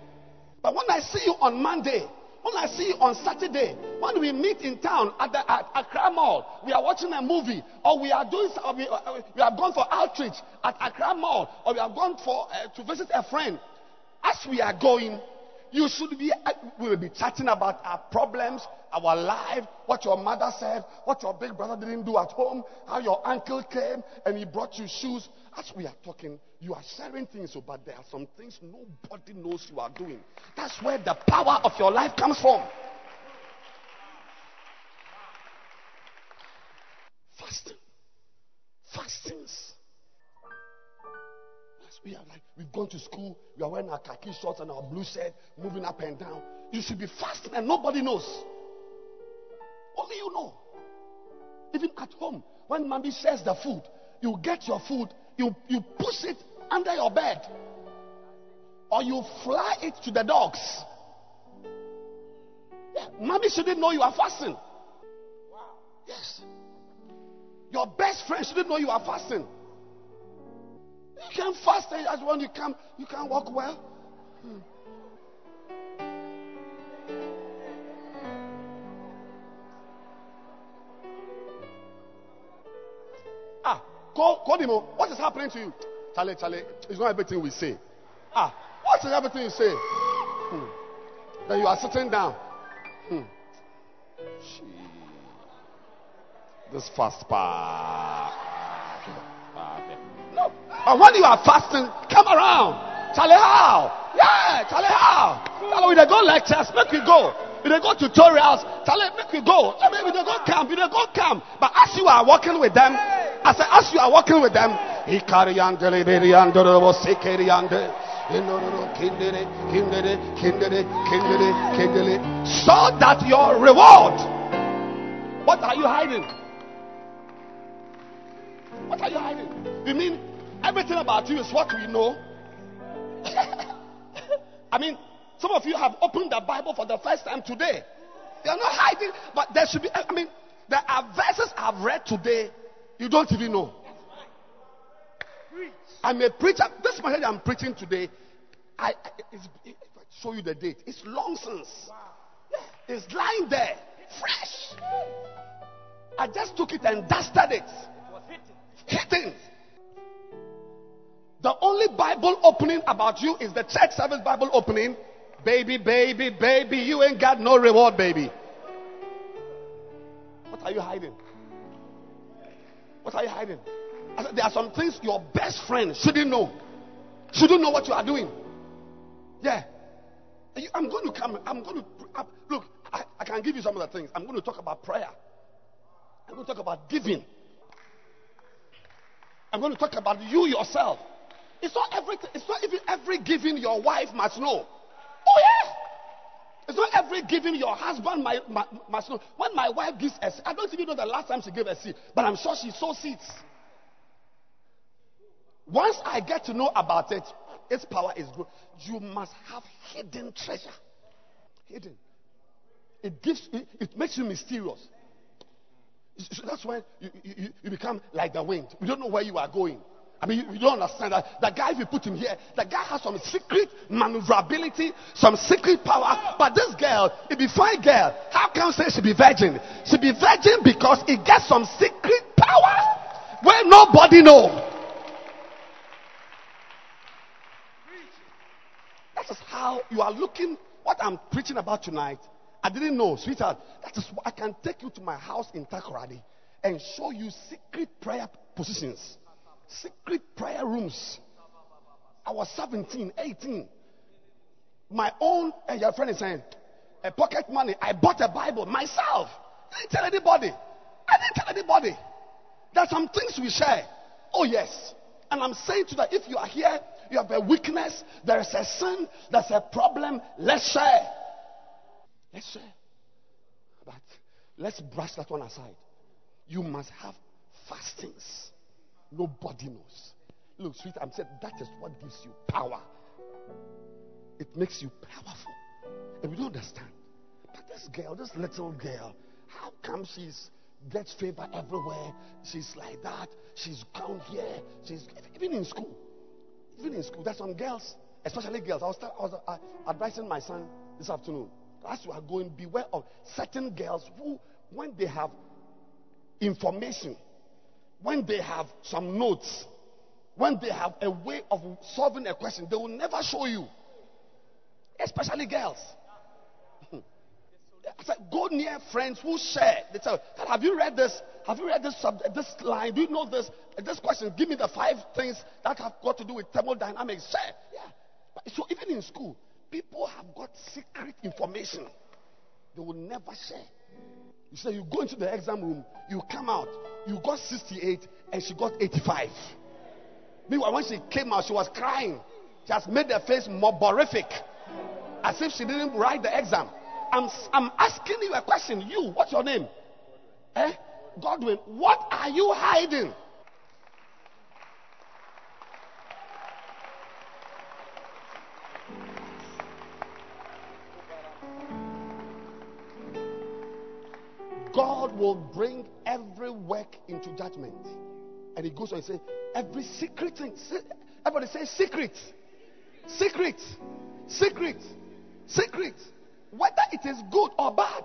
But when I see you on Monday, when I see you on Saturday, when we meet in town at Accra Mall, we are watching a movie, or we are doing, we have gone for outreach at Accra Mall, or we have gone for to visit a friend. As we are going, you should be. We will be chatting about our problems, our life, what your mother said, what your big brother didn't do at home, how your uncle came and he brought you shoes. As we are talking, you are sharing things, but there are some things nobody knows you are doing. That's where the power of your life comes from. Fasting. Fastings. We are like, we've gone to school, we are wearing our khaki shorts and our blue shirt, moving up and down. You should be fasting and nobody knows. don't know. Even at home, when mommy shares the food, you get your food, you push it under your bed, or you fly it to the dogs. Yeah, mommy shouldn't know you are fasting. Wow. Yes. Your best friend shouldn't know you are fasting. You can fast as when you can't walk well. Call him. What is happening to you? Charlie, it's not everything we say. What is everything you say? Then you are sitting down. This fast part. No. But when you are fasting, come around. Charlie, how? Yeah, Charlie, how? We don't go lectures, make we go. We don't go tutorials, Charlie, make we go. We don't go camp, we don't go camp. But as you are walking with them, as you are walking with them, so that your reward. What are you hiding? What are you hiding? You mean everything about you is what we know? I mean, some of you have opened the Bible for the first time today. You are not hiding, but there should be. I mean, there are verses I've read today. You don't even know. I'm a preacher. This message I'm preaching today, if I show you the date, it's long since. Wow. It's lying there, fresh. I just took it and dusted it. Hitting. The only Bible opening about you is the church service Bible opening. Baby, you ain't got no reward, baby. What are you hiding? What are you hiding? I said, there are some things your best friend shouldn't know. Shouldn't know what you are doing. Yeah. I'm going to come. I'm going to... Look, I can give you some of the things. I'm going to talk about prayer. I'm going to talk about giving. I'm going to talk about you yourself. It's not everything. It's not even every giving your wife must know. Oh, yeah. It's not every giving your husband must know. When my wife gives a seed, I don't even know the last time she gave a seed, but I'm sure she sows seeds. Once I get to know about it, its power is good. You must have hidden treasure. Hidden. It makes you mysterious. So that's when you become like the wind. You don't know where you are going. I mean, you don't understand that. The guy, if you put him here, the guy has some secret maneuverability, some secret power. But this girl, it be fine girl. How can you say she be virgin? She be virgin because it gets some secret power where nobody knows. That is how you are looking. What I'm preaching about tonight, I didn't know, sweetheart. That is why I can take you to my house in Takoradi and show you secret prayer positions, secret prayer rooms. I was 17, 18. My own, and your friend is saying, a pocket money. I bought a Bible myself. I didn't tell anybody. There's some things we share. Oh, yes. And I'm saying to that, if you are here, you have a weakness, there is a sin, there's a problem, let's share. Let's share. But let's brush that one aside. You must have fastings. Nobody knows. Look, sweet, I'm saying that is what gives you power. It makes you powerful. And we don't understand. But this girl, this little girl, how come she's gets favor everywhere? She's like that. She's down here. She's even in school. There's some girls, especially girls. I was advising my son this afternoon. As you are going, beware of certain girls who, when they have information, when they have some notes, when they have a way of solving a question, they will never show you. Especially girls. Go near friends who share. They tell, have you read this? Have you read this subject, this line? Do you know this? This question, give me the 5 things that have got to do with thermodynamics. Share. Yeah. But, so even in school, people have got secret information. They will never share. You say you go into the exam room, you come out, you got 68 and she got 85. Meanwhile, when she came out, she was crying. She has made her face moborific, as if she didn't write the exam. I'm asking you a question. You, what's your name? Godwin, what are you hiding? God will bring every work into judgment. And he goes on and says, every secret thing. Everybody say secret. Secret. Secret. Secret. Whether it is good or bad.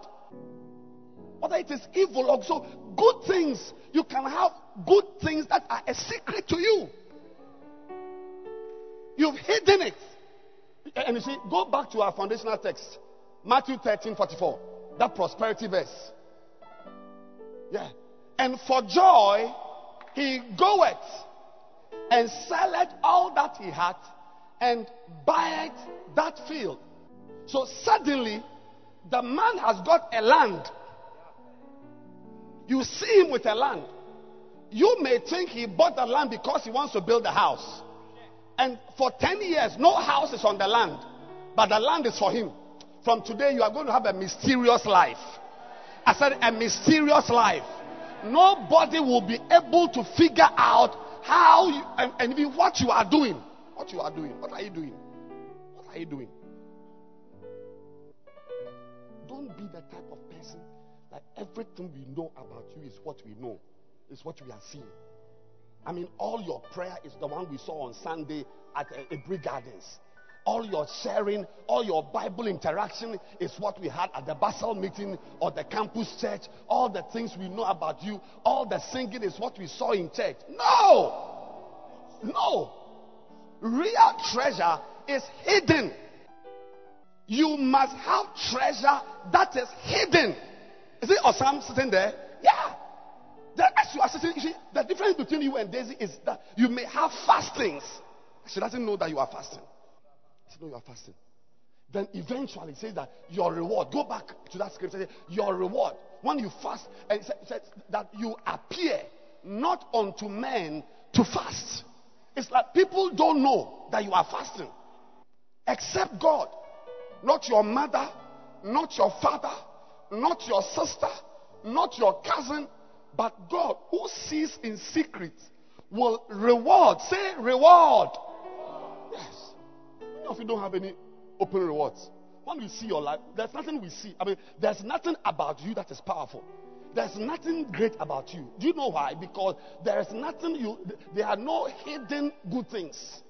Whether it is evil or so. Good things. You can have good things that are a secret to you. You've hidden it. And you see, go back to our foundational text. Matthew 13:44. That prosperity verse. Yeah. And for joy, he goeth and selleth all that he hath and buyeth that field. So suddenly, the man has got a land. You see him with a land. You may think he bought the land because he wants to build a house. And for 10 years, no house is on the land. But the land is for him. From today, you are going to have a mysterious life. I said a mysterious life. Nobody will be able to figure out how you, and even what you are doing. What you are doing. What are you doing? What are you doing? Don't be the type of person that everything we know about you is what we know. Is what we are seeing. I mean, all your prayer is the one we saw on Sunday at Ebri Gardens. All your sharing, all your Bible interaction is what we had at the Basel meeting or the campus church. All the things we know about you, all the singing is what we saw in church. No! No! Real treasure is hidden. You must have treasure that is hidden. Is it Osam sitting there? Yeah. As you are sitting, you see, the difference between you and Daisy is that you may have fastings. She doesn't know that you are fasting. No, you are fasting. Then eventually it says that your reward, go back to that scripture, your reward, when you fast, and it says that you appear not unto men to fast. It's like people don't know that you are fasting. Except God. Not your mother, not your father, not your sister, not your cousin, but God, who sees in secret, will reward. Say reward. Yes. If you don't have any open rewards, when we see your life, there's nothing we see. I mean, there's nothing about you that is powerful. There's nothing great about you. Do you know why? Because there is nothing you. There are no hidden good things.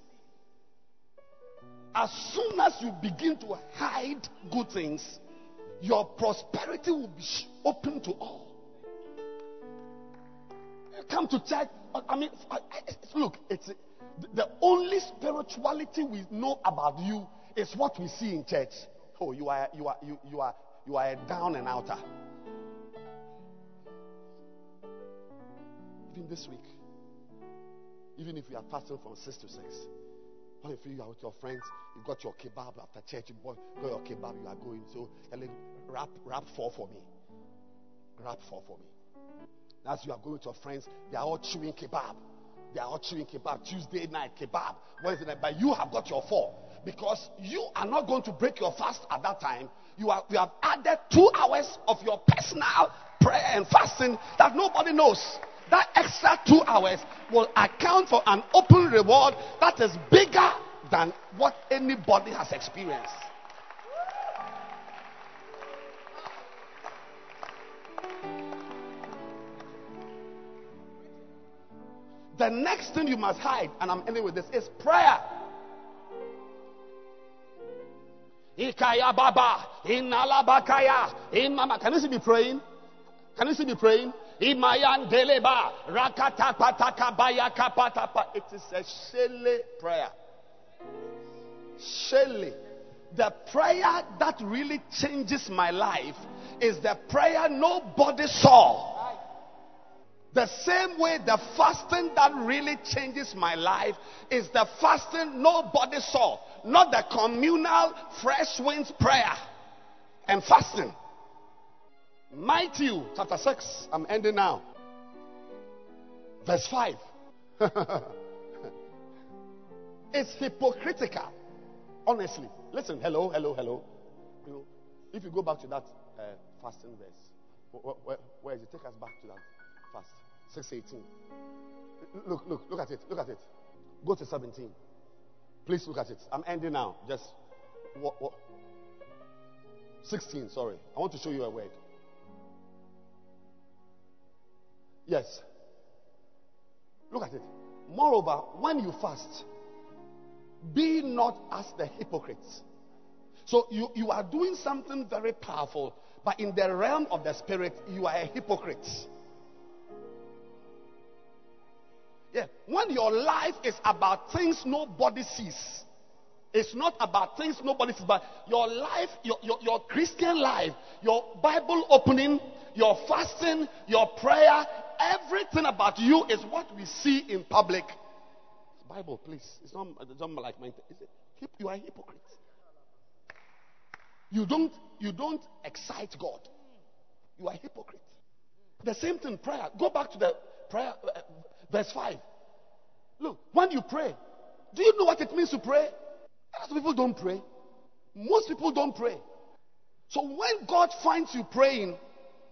As soon as you begin to hide good things, your prosperity will be open to all. You come to church. I mean, look, it's. The only spirituality we know about you is what we see in church. Oh, you are a down and outer. Even this week, even if you are fasting from 6 to 6, what if you are with your friends? You got your kebab after church. You got your kebab. You are going. So wrap 4 for me. Wrap 4 for me. As you are going with your friends, they are all chewing kebab. They are all chewing kebab. Tuesday night, kebab. Wednesday night. But you have got your 4. Because you are not going to break your fast at that time. You have added 2 hours of your personal prayer and fasting that nobody knows. That extra 2 hours will account for an open reward that is bigger than what anybody has experienced. The next thing you must hide, and I'm ending with this, is prayer. Ikaya baba, inalabakaya, inmama. Can you see me praying? Can you see me praying? Imayan deleba, rakata pataka baya kapatapa. It is a shele prayer. Shele. The prayer that really changes my life is the prayer nobody saw. The same way the fasting that really changes my life is the fasting nobody saw. Not the communal fresh winds prayer and fasting. Matthew chapter 6, I'm ending now. Verse 5. It's hypocritical. Honestly. Listen, hello, hello, hello. You know, if you go back to that fasting verse, Where is it? Take us back to that fast. 6:18. Look at it. Look at it. Go to 17. Please look at it. I'm ending now. Just what? 16, sorry. I want to show you a word. Yes. Look at it. Moreover, when you fast, be not as the hypocrites. So you are doing something very powerful, but in the realm of the spirit, you are a hypocrite. Yeah. When your life is about things nobody sees. It's not about things nobody sees, but your life, your Christian life, your Bible opening, your fasting, your prayer, everything about you is what we see in public. It's Bible, please. It's not like mine. Is it? You are a hypocrite. You don't excite God. You are a hypocrite. The same thing, prayer. Go back to the prayer, verse 5. Look, when you pray, do you know what it means to pray? Most people don't pray. Most people don't pray. So when God finds you praying,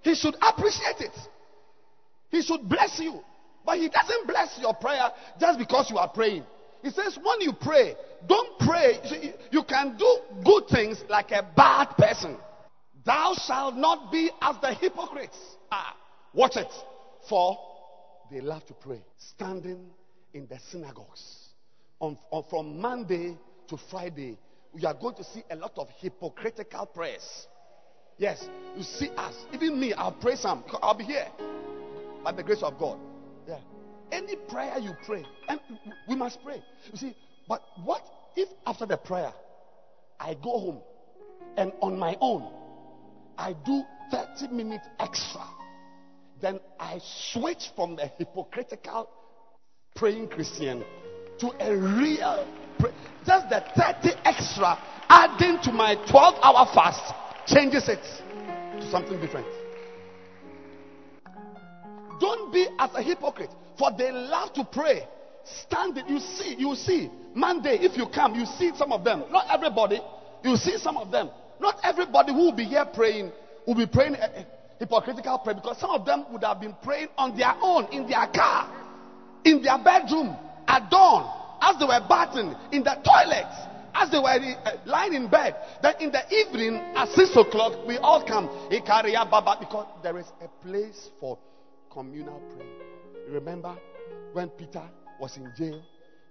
He should appreciate it. He should bless you. But He doesn't bless your prayer just because you are praying. He says when you pray, don't pray. You can do good things like a bad person. Thou shalt not be as the hypocrites. Watch it. For they love to pray, standing in the synagogues. From Monday to Friday, you are going to see a lot of hypocritical prayers. Yes, you see us, even me, I'll pray some. I'll be here by the grace of God. Yeah, any prayer you pray, and we must pray. You see, but what if after the prayer, I go home and on my own, I do 30 minutes extra? Then I switch from the hypocritical praying Christian to a real. Just the 30 extra adding to my 12-hour fast changes it to something different. Don't be as a hypocrite, for they love to pray. Stand it. You see. Monday, if you come, you see some of them. Not everybody. You see some of them. Not everybody who will be here praying will be praying a hypocritical prayer, because some of them would have been praying on their own, in their car, in their bedroom, at dawn. As they were bathing, in the toilet, as they were lying in bed, then in the evening at 6 o'clock we all come. Because there is a place for communal praying. Remember when Peter was in jail,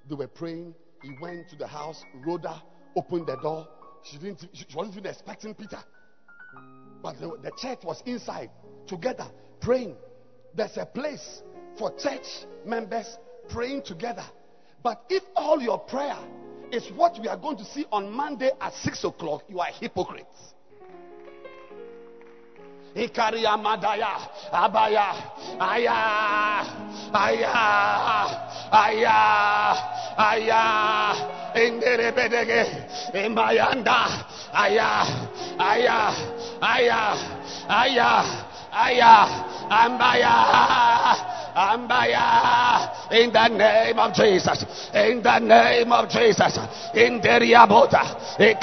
they were praying. He went to the house. Rhoda opened the door. She wasn't even expecting Peter, but the church was inside together praying. There's a place for church members praying together. But if all your prayer is what we are going to see on Monday at 6 o'clock, you are hypocrites. Ikaria madaya, abaya, aya, aya, aya, aya, inderebedege, imayanda, aya, aya, aya, aya, aya, ambaya. In the name of Jesus, in the name of Jesus, in the Riabota, they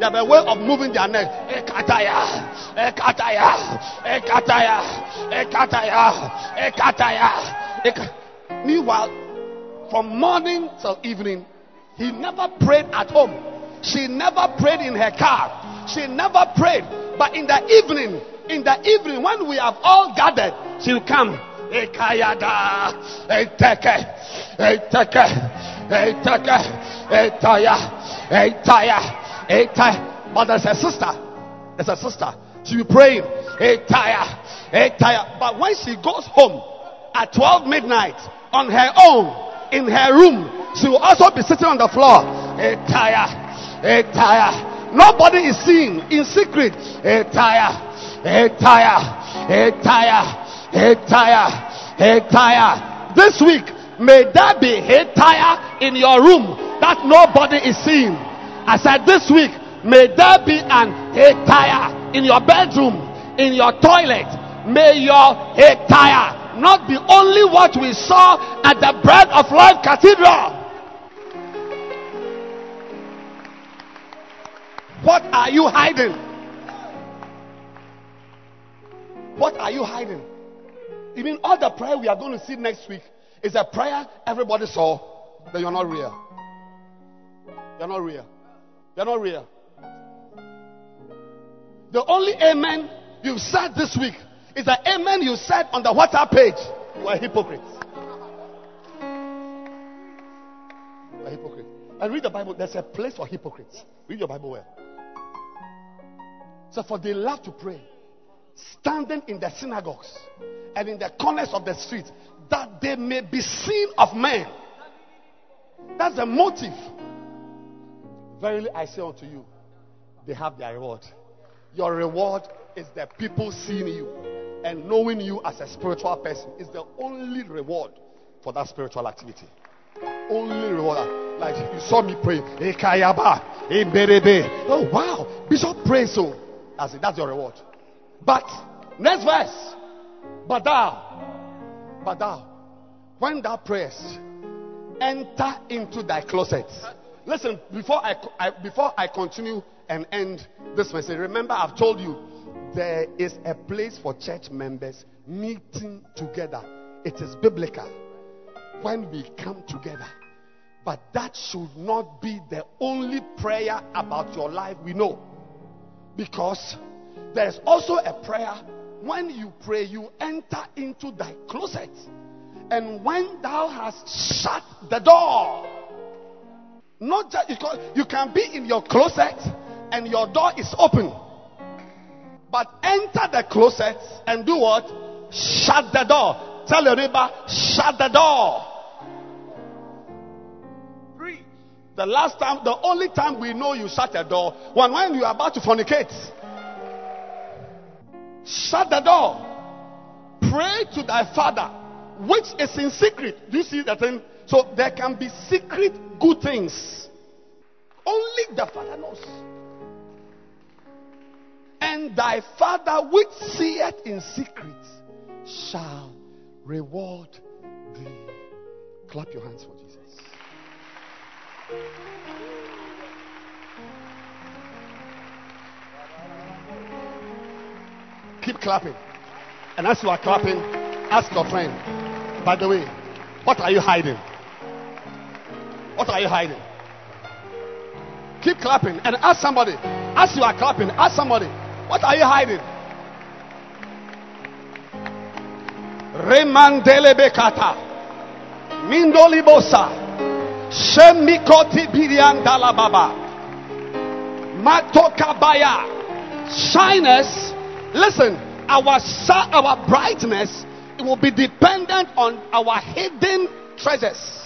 have a way of moving their neck. Ekataya, Ekataya, Ekataya, Ekataya, Ekataya. Meanwhile, from morning till evening, he never prayed at home. She never prayed in her car. She never prayed. But in the evening, when we have all gathered, she'll come. Ekayada, eteke, eteke, eteke, etaya, etaya, etaya. But there's a sister. She'll be praying. Etaya, etaya. But when she goes home at 12 midnight on her own in her room, she will also be sitting on the floor. Etaya, etaya. Nobody is seeing in secret. Etaya. Etaya, etaya, etaya, etaya. This week, may there be etaya in your room that nobody is seeing. I said, this week, may there be an etaya in your bedroom, in your toilet. May your etaya not be only what we saw at the Bread of Life Cathedral. What are you hiding? What are you hiding? You mean all the prayer we are going to see next week is a prayer everybody saw that you're not real. You're not real. You're not real. The only amen you've said this week is the amen you said on the WhatsApp page. You are hypocrites. You are hypocrites. And read the Bible. There's a place for hypocrites. Read your Bible well. So for they love to pray, standing in the synagogues and in the corners of the street, that they may be seen of men. That's the motive. Verily I say unto you, they have their reward. Your reward is the people seeing you and knowing you as a spiritual person. It's the only reward for that spiritual activity. Only reward. Like you saw me pray. Oh wow, Bishop prays so. That's it. That's your reward. But next verse. But thou, when thou prayest, enter into thy closet. Listen, before I continue and end this message, remember I've told you there is a place for church members meeting together. It is biblical when we come together. But that should not be the only prayer about your life we know. Because there is also a prayer when you pray, you enter into thy closet. And when thou hast shut the door, not just because you can be in your closet and your door is open, but enter the closet and do what? Shut the door. Tell your neighbor, shut the door. The last time, the only time we know you shut the door, when you are about to fornicate. Shut the door. Pray to thy Father, which is in secret. Do you see that thing? So there can be secret good things. Only the Father knows. And thy Father which seeth in secret shall reward thee. Clap your hands for Jesus. Keep clapping. And as you are clapping, ask your friend, by the way, what are you hiding? What are you hiding? Keep clapping and ask somebody. As you are clapping, ask somebody, what are you hiding? Remandelebekata Mindolibosa Shemikoti Birian Dalababa Matokabaya Shyness. Listen, our brightness, it will be dependent on our hidden treasures.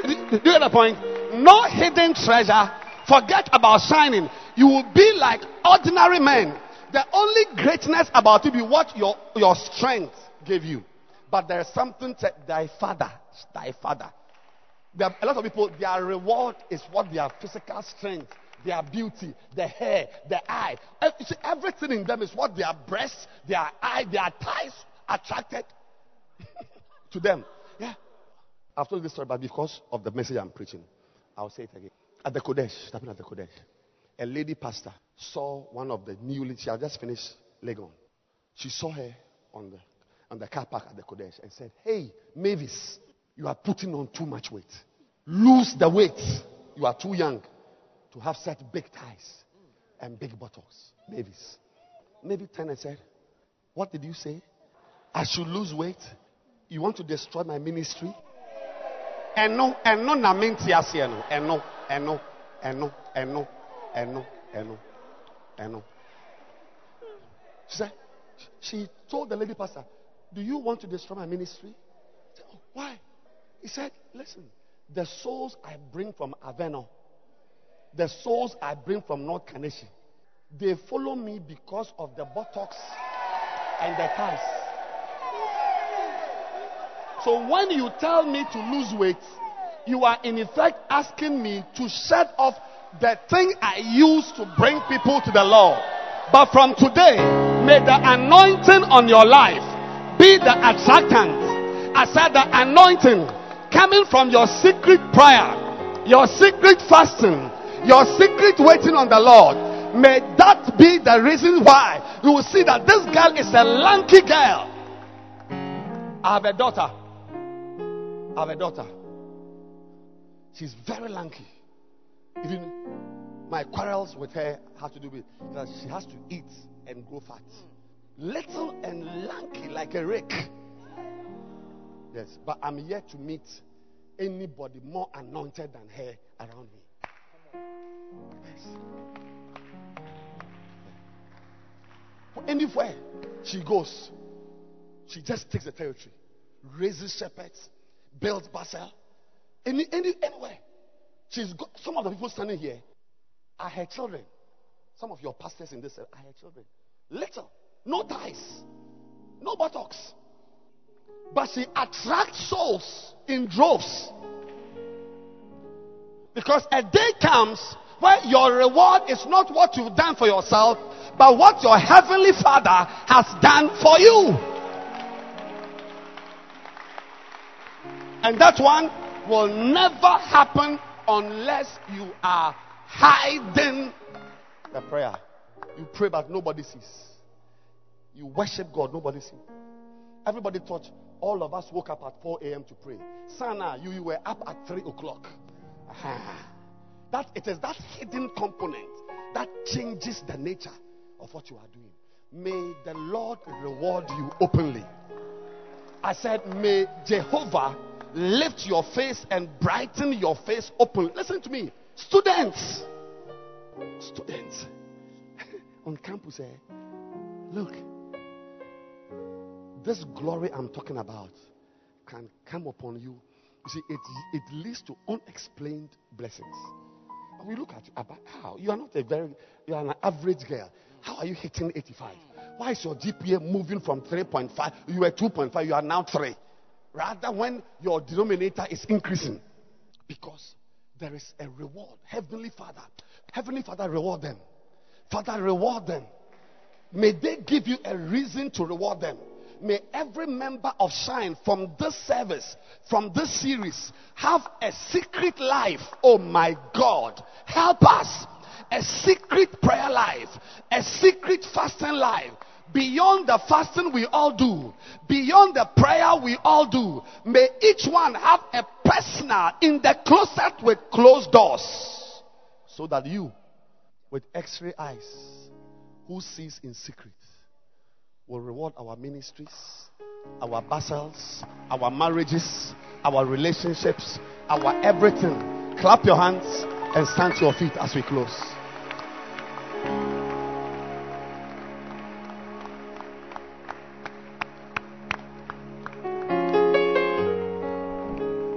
Do you get the point? No hidden treasure. Forget about shining. You will be like ordinary men. The only greatness about you will be what your strength gave you. But there is something to thy father. A lot of people, their reward is what their physical strength, their beauty, their hair, their eye. You see, everything in them is what their breasts, their eye, their thighs attracted to them. Yeah. I've told this story, but because of the message I'm preaching, I'll say it again. At the Kodesh, a lady pastor saw one of the newly, she had just finished Legon. She saw her on the car park at the Kodesh and said, "Hey, Mavis, you are putting on too much weight. Lose the weight. You are too young to have such big thighs and big buttocks." Mavis. Maybe Tana said, "What did you say? I should lose weight? You want to destroy my ministry?" And no. She said, she told the lady pastor, "Do you want to destroy my ministry?" I said, "Oh, why?" He said, "Listen, the souls I bring from Aveno, the souls I bring from North Kaneshi, they follow me because of the buttocks and the thighs. So when you tell me to lose weight, you are in effect asking me to shed off the thing I use to bring people to the Lord. But from today, may the anointing on your life be the attractant." I said the anointing coming from your secret prayer, your secret fasting, your secret waiting on the Lord, May that be the reason why you will see that this girl is a lanky girl. I have a daughter. She's very lanky. Even my quarrels with her have to do with that she has to eat and grow fat. Little and lanky like a rake. Yes, but I'm here to meet anybody more anointed than her around me. Yes. Anywhere she goes, she just takes the territory, raises shepherds, builds Basel. Anywhere. Some of the people standing here are her children. Some of your pastors in this are her children. Little, no ties, no buttocks. But she attracts souls in droves. Because a day comes where your reward is not what you've done for yourself, but what your heavenly Father has done for you. And that one will never happen unless you are hiding the prayer. You pray but nobody sees. You worship God, nobody sees. Everybody thought all of us woke up at 4 a.m. to pray. Sana, you were up at 3 o'clock. That it is that hidden component that changes the nature of what you are doing. May the Lord reward you openly. I said, may Jehovah lift your face and brighten your face openly. Listen to me. Students. On campus, look. This glory I'm talking about can come upon you. You see, it leads to unexplained blessings. And we look at you about how you are not you are an average girl. How are you hitting 85? Why is your GPA moving from 3.5? You were 2.5, you are now 3. Rather, when your denominator is increasing, because there is a reward. Heavenly Father, reward them. Father, reward them. May they give you a reason to reward them. May every member of Shine from this service, from this series, have a secret life. Oh my God, help us. A secret prayer life, a secret fasting life. Beyond the fasting we all do, beyond the prayer we all do, may each one have a personal in the closet with closed doors, so that you, with x-ray eyes, who sees in secret, will reward our ministries, our basals, our marriages, our relationships, our everything. Clap your hands and stand to your feet as we close.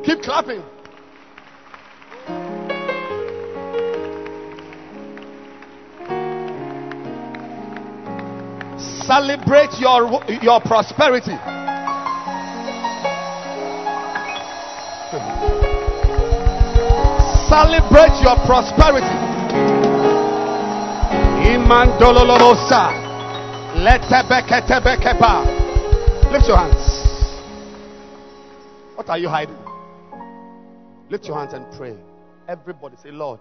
Keep clapping. Celebrate your prosperity. Celebrate your prosperity. Imandololosa. Letebeketebekepa. Lift your hands. What are you hiding? Lift your hands and pray. Everybody say, Lord,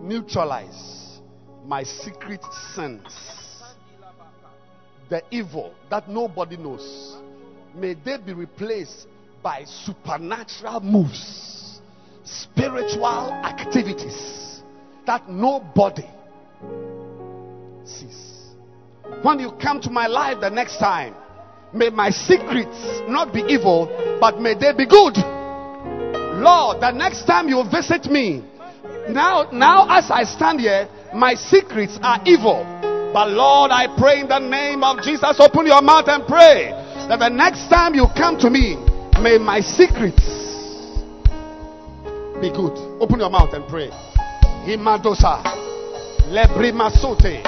neutralize my secret sins, the evil that nobody knows. May they be replaced by supernatural moves, spiritual activities that nobody sees. When you come to my life the next time, may my secrets not be evil, but may they be good. Lord, the next time you visit me, now as I stand here, my secrets are evil. But Lord, I pray in the name of Jesus, open your mouth and pray that the next time you come to me, may my secrets be good. Open your mouth and pray. Himadosa, lebrimasote,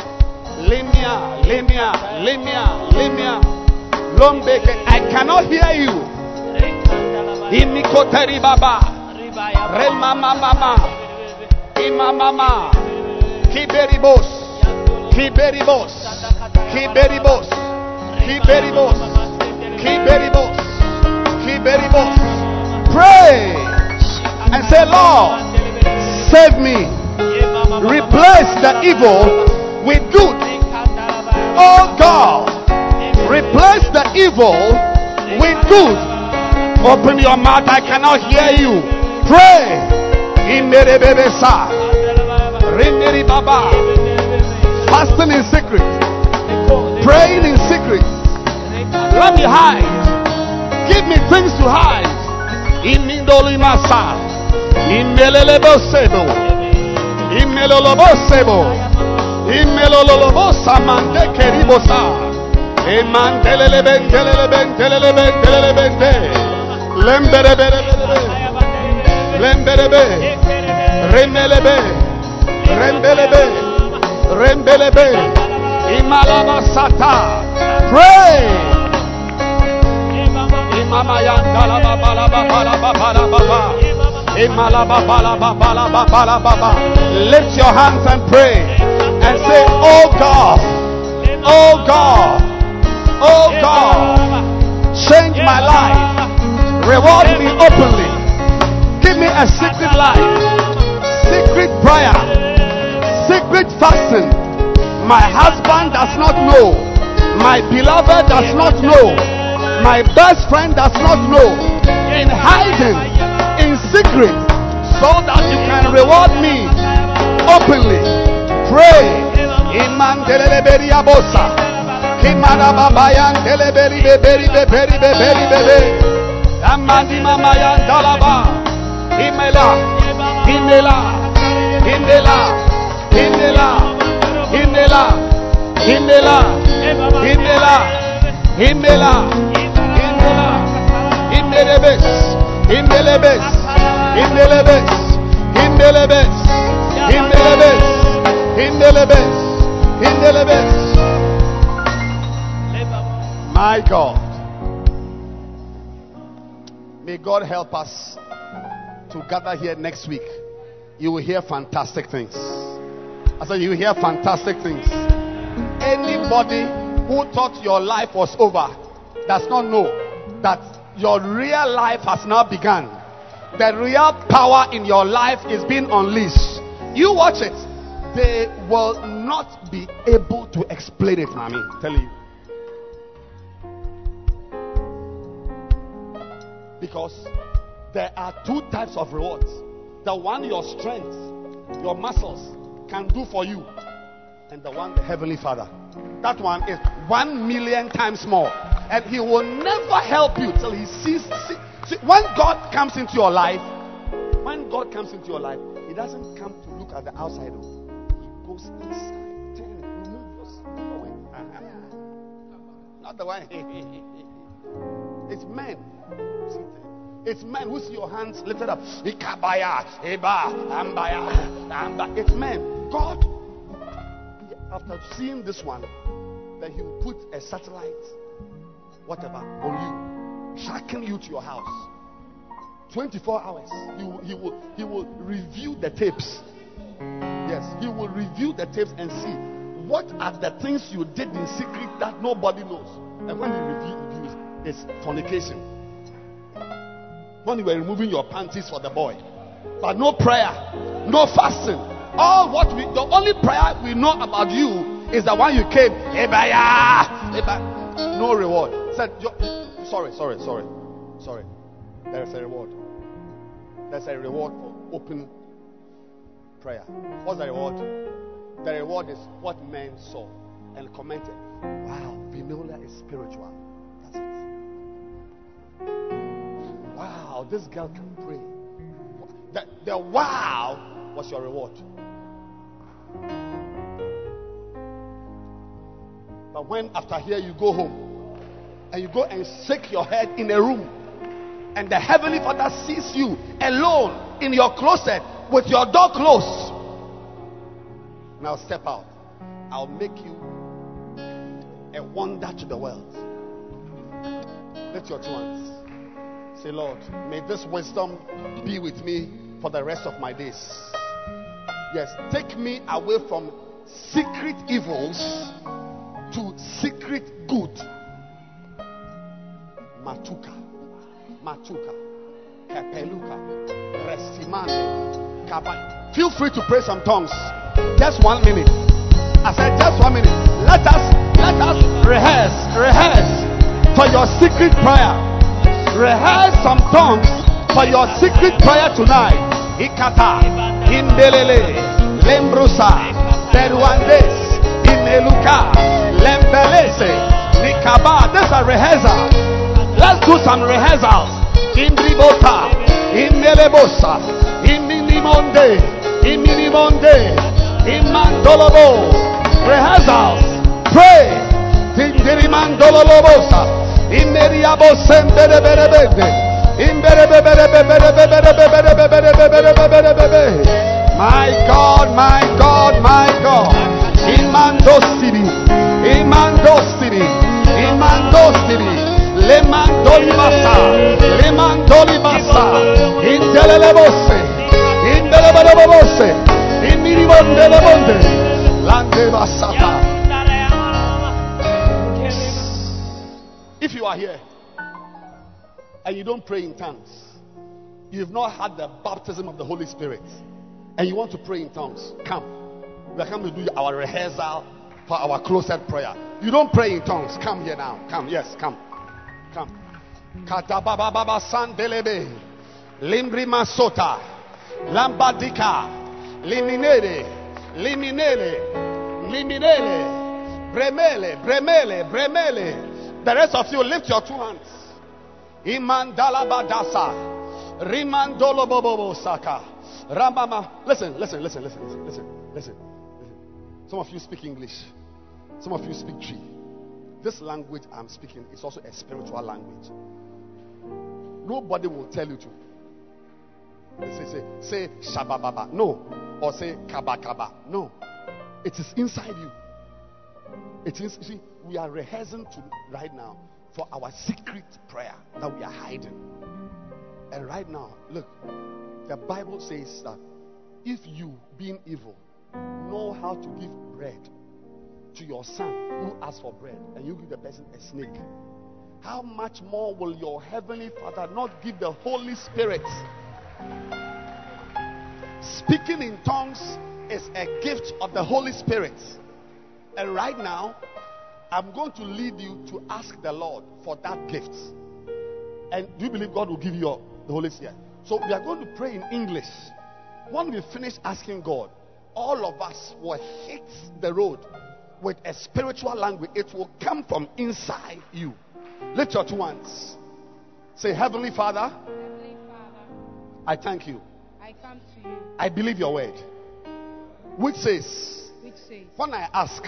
lemia, lombeke. I cannot hear you. Himikoteri baba, remamama, imamama. Kiberibos. Pray and say, Lord, save me. Replace the evil with good. Oh God, replace the evil with good. Open your mouth, I cannot hear you. Pray. Fasting in secret, praying in secret. Let me hide. Give me things to hide. Pray. Lift your hands and pray and say, oh God, oh God, oh God, change my life, reward me openly, give me a secret life, secret prayer, secret fasting. My husband does not know, my beloved does not know, my best friend does not know, in hiding, in secret, so that you can reward me openly. Pray. My God, may God help us to gather here next week. You will hear fantastic things. I said you will hear fantastic things. Anybody who thought your life was over does not know that your real life has now begun. The real power in your life is being unleashed. You watch it. They will not be able to explain it, mommy. Tell you. Because there are two types of rewards. The one your strength, your muscles can do for you, and the one the Heavenly Father. That one is 1,000,000 times more. And he will never help you till he sees. See, when God comes into your life, he doesn't come to look at the outside. He goes inside. Turn, remove yourself away. Not the way. It's men. It's men who see your hands lifted up. It's men. God, after seeing this one, that he will put a satellite, whatever, on you, tracking you to your house. 24 hours. He will review the tapes. Yes, he will review the tapes and see what are the things you did in secret that nobody knows. And when he reviews, it's fornication. When you were removing your panties for the boy, but no prayer, no fasting. The only prayer we know about you is the one you came. No reward. Sorry. There's a reward. There's a reward for open prayer. What's the reward? The reward is what men saw and commented. Wow, Vinolia is spiritual. That's it. Wow, this girl can pray. The wow was your reward. But when after here you go home and you go and shake your head in a room, and the Heavenly Father sees you alone in your closet with your door closed. Now step out. I'll make you a wonder to the world. Lift your two hands. Say, Lord, may this wisdom be with me for the rest of my days. Yes, take me away from secret evils to secret good. Matuka, Kapeluka, Restimane, Kabal. Feel free to pray some tongues. Just 1 minute. I said just 1 minute. Let us rehearse for your secret prayer. Rehearse some tongues for your secret prayer tonight. Ikata, Indelele, Lembrusa, Peruandes, Ineluka, Lembelese, Nikaba. These are rehearsals. Let's do some rehearsals. Indribota, Inelebosa, Iminimonde, Iminimonde, Imandolobo. Rehearsals. Pray. Tindirimandolobosa. My God, Imandostiri, Lemandolibasa, Indelebose, Imiribondelebonde, Landebasata. If you are here and you don't pray in tongues, you've not had the baptism of the Holy Spirit, and you want to pray in tongues, come. We are coming to do our rehearsal for our closet prayer. You don't pray in tongues, come here now. Come, yes, come. Come. Katabababa Sandelebe, Limbri Masota, Lambadika, Liminele, Bremele. The rest of you, lift your two hands. Imandalabadasa, Rimandolobobo Saka, Ramama. Listen. Some of you speak English. Some of you speak Tree. This language I'm speaking is also a spiritual language. Nobody will tell you to. Say Shabababa. No. Or say Kabakaba. No. It is inside you. It is, see, we are rehearsing right now for our secret prayer that we are hiding. And right now, look, the Bible says that if you, being evil, know how to give bread to your son who asks for bread, and you give the person a snake, how much more will your heavenly Father not give the Holy Spirit? Speaking in tongues is a gift of the Holy Spirit. And right now, I'm going to lead you to ask the Lord for that gift. And do you believe God will give you the Holy Spirit? So we are going to pray in English. When we finish asking God, all of us will hit the road with a spiritual language. It will come from inside you. Lift your two hands. Say, Heavenly Father, I thank you. I come to you. I believe your word, which says, when I ask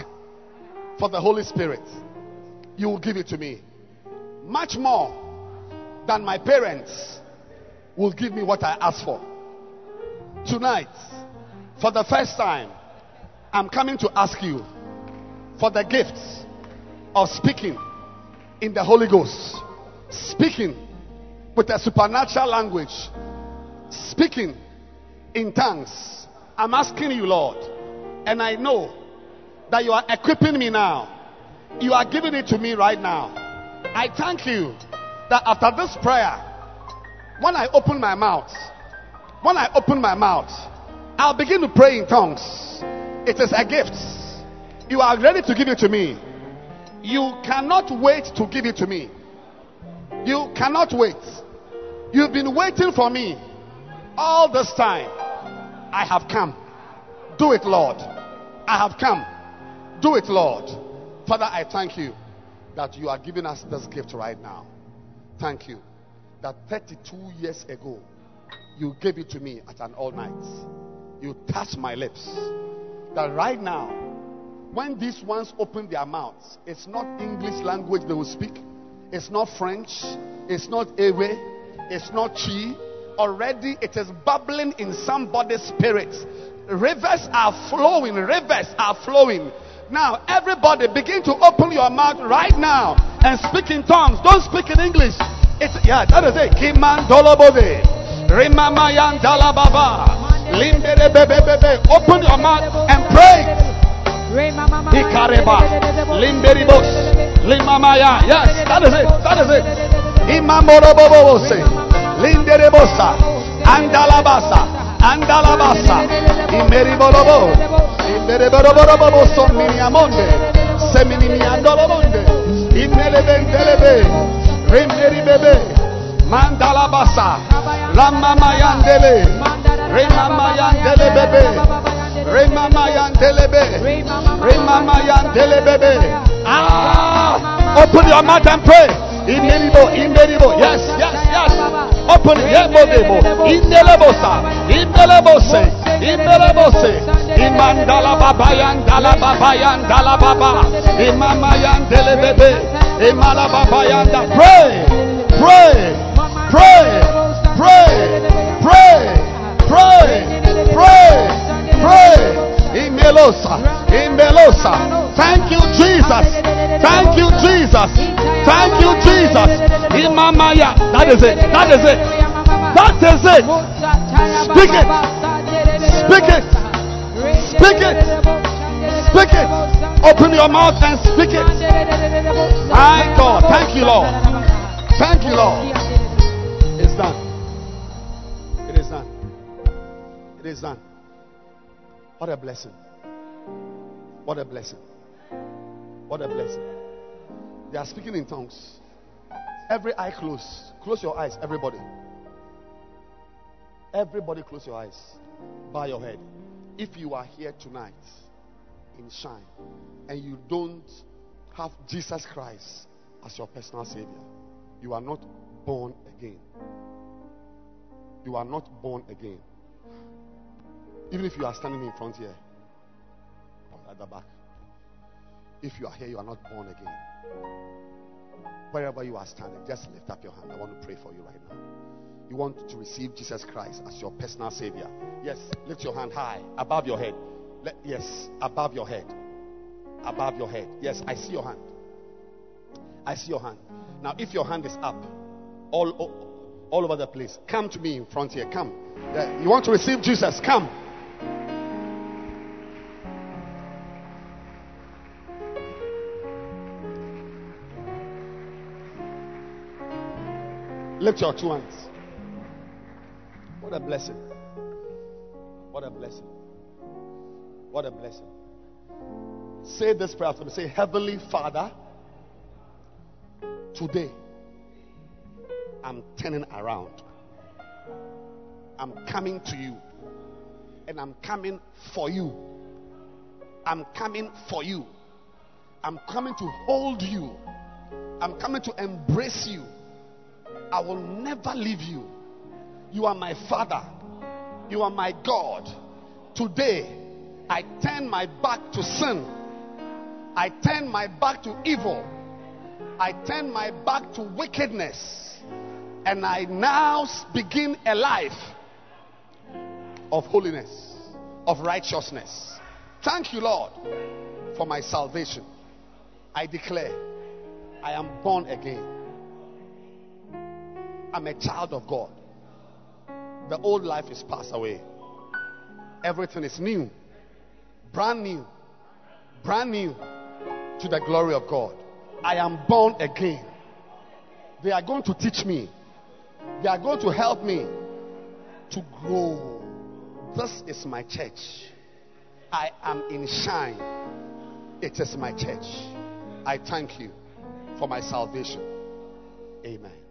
for the Holy Spirit, you will give it to me. Much more than my parents will give me what I ask for. Tonight, for the first time, I'm coming to ask you for the gift of speaking in the Holy Ghost. Speaking with a supernatural language. Speaking in tongues. I'm asking you, Lord. And I know that you are equipping me now. You are giving it to me right now. I thank you that after this prayer, when I open my mouth, I'll begin to pray in tongues. It is a gift. You are ready to give it to me. You cannot wait to give it to me. You cannot wait. You've been waiting for me all this time. I have come. Do it, Lord. I have come. Do it, Lord. Father, I thank you that you are giving us this gift right now. Thank you that 32 years ago, you gave it to me at an all-night. You touched my lips. That right now, when these ones open their mouths, it's not English language they will speak. It's not French. It's not Ewe. It's not Chi. Already, it is bubbling in somebody's spirit. Rivers are flowing. Now, everybody begin to open your mouth right now and speak in tongues. Don't speak in English. That is it. Kiman Dolobode. Rimamayan Dalababa. Limbebebebebe. Open your mouth and pray. Ikareba. Limberibos. Limamaya. Yes, that is it. Imamorobobose. Linderebosa. Andalabasa. Andalabasa, Imeribolobo, Open your mouth and pray. Yes, yes, yes. Open your Imelabose, Imandala Babayan, Dalababayan, Dalababa, Imamayan, Delebebe, Imalababayan, pray, pray, pray, pray, pray, pray, pray, pray, Imelosa, Imelosa, thank you, Jesus, thank you, Jesus, thank you, Jesus, Imamaya, that is it, that is it, that is it, speak it. Speak it. Speak it. Speak it. Open your mouth and speak it. My God. Thank you, Lord. Thank you, Lord. It's done. It is done. It is done. What a blessing. What a blessing. What a blessing. They are speaking in tongues. Every eye closed. Close your eyes, everybody. Everybody close your eyes. Bow your head. If you are here tonight in Shine and you don't have Jesus Christ as your personal Savior, you are not born again. You are not born again. Even if you are standing in front here or at the back, if you are here, you are not born again. Wherever you are standing, just lift up your hand. I want to pray for you right now. You want to receive Jesus Christ as your personal Savior. Yes, lift your hand high, above your head. Yes, above your head. Above your head. Yes, I see your hand. I see your hand. Now, if your hand is up, all over the place, come to me in front here. Come. You want to receive Jesus? Come. Lift your two hands. What a blessing. What a blessing. What a blessing. Say this prayer after me. Say, Heavenly Father, today I'm turning around. I'm coming to you. And I'm coming for you. I'm coming for you. I'm coming to hold you. I'm coming to embrace you. I will never leave you. You are my Father. You are my God. Today, I turn my back to sin. I turn my back to evil. I turn my back to wickedness. And I now begin a life of holiness, of righteousness. Thank you, Lord, for my salvation. I declare, I am born again. I'm a child of God. The old life is passed away. Everything is new. Brand new. Brand new. To the glory of God. I am born again. They are going to teach me. They are going to help me to grow. This is my church. I am in Shine. It is my church. I thank you for my salvation. Amen.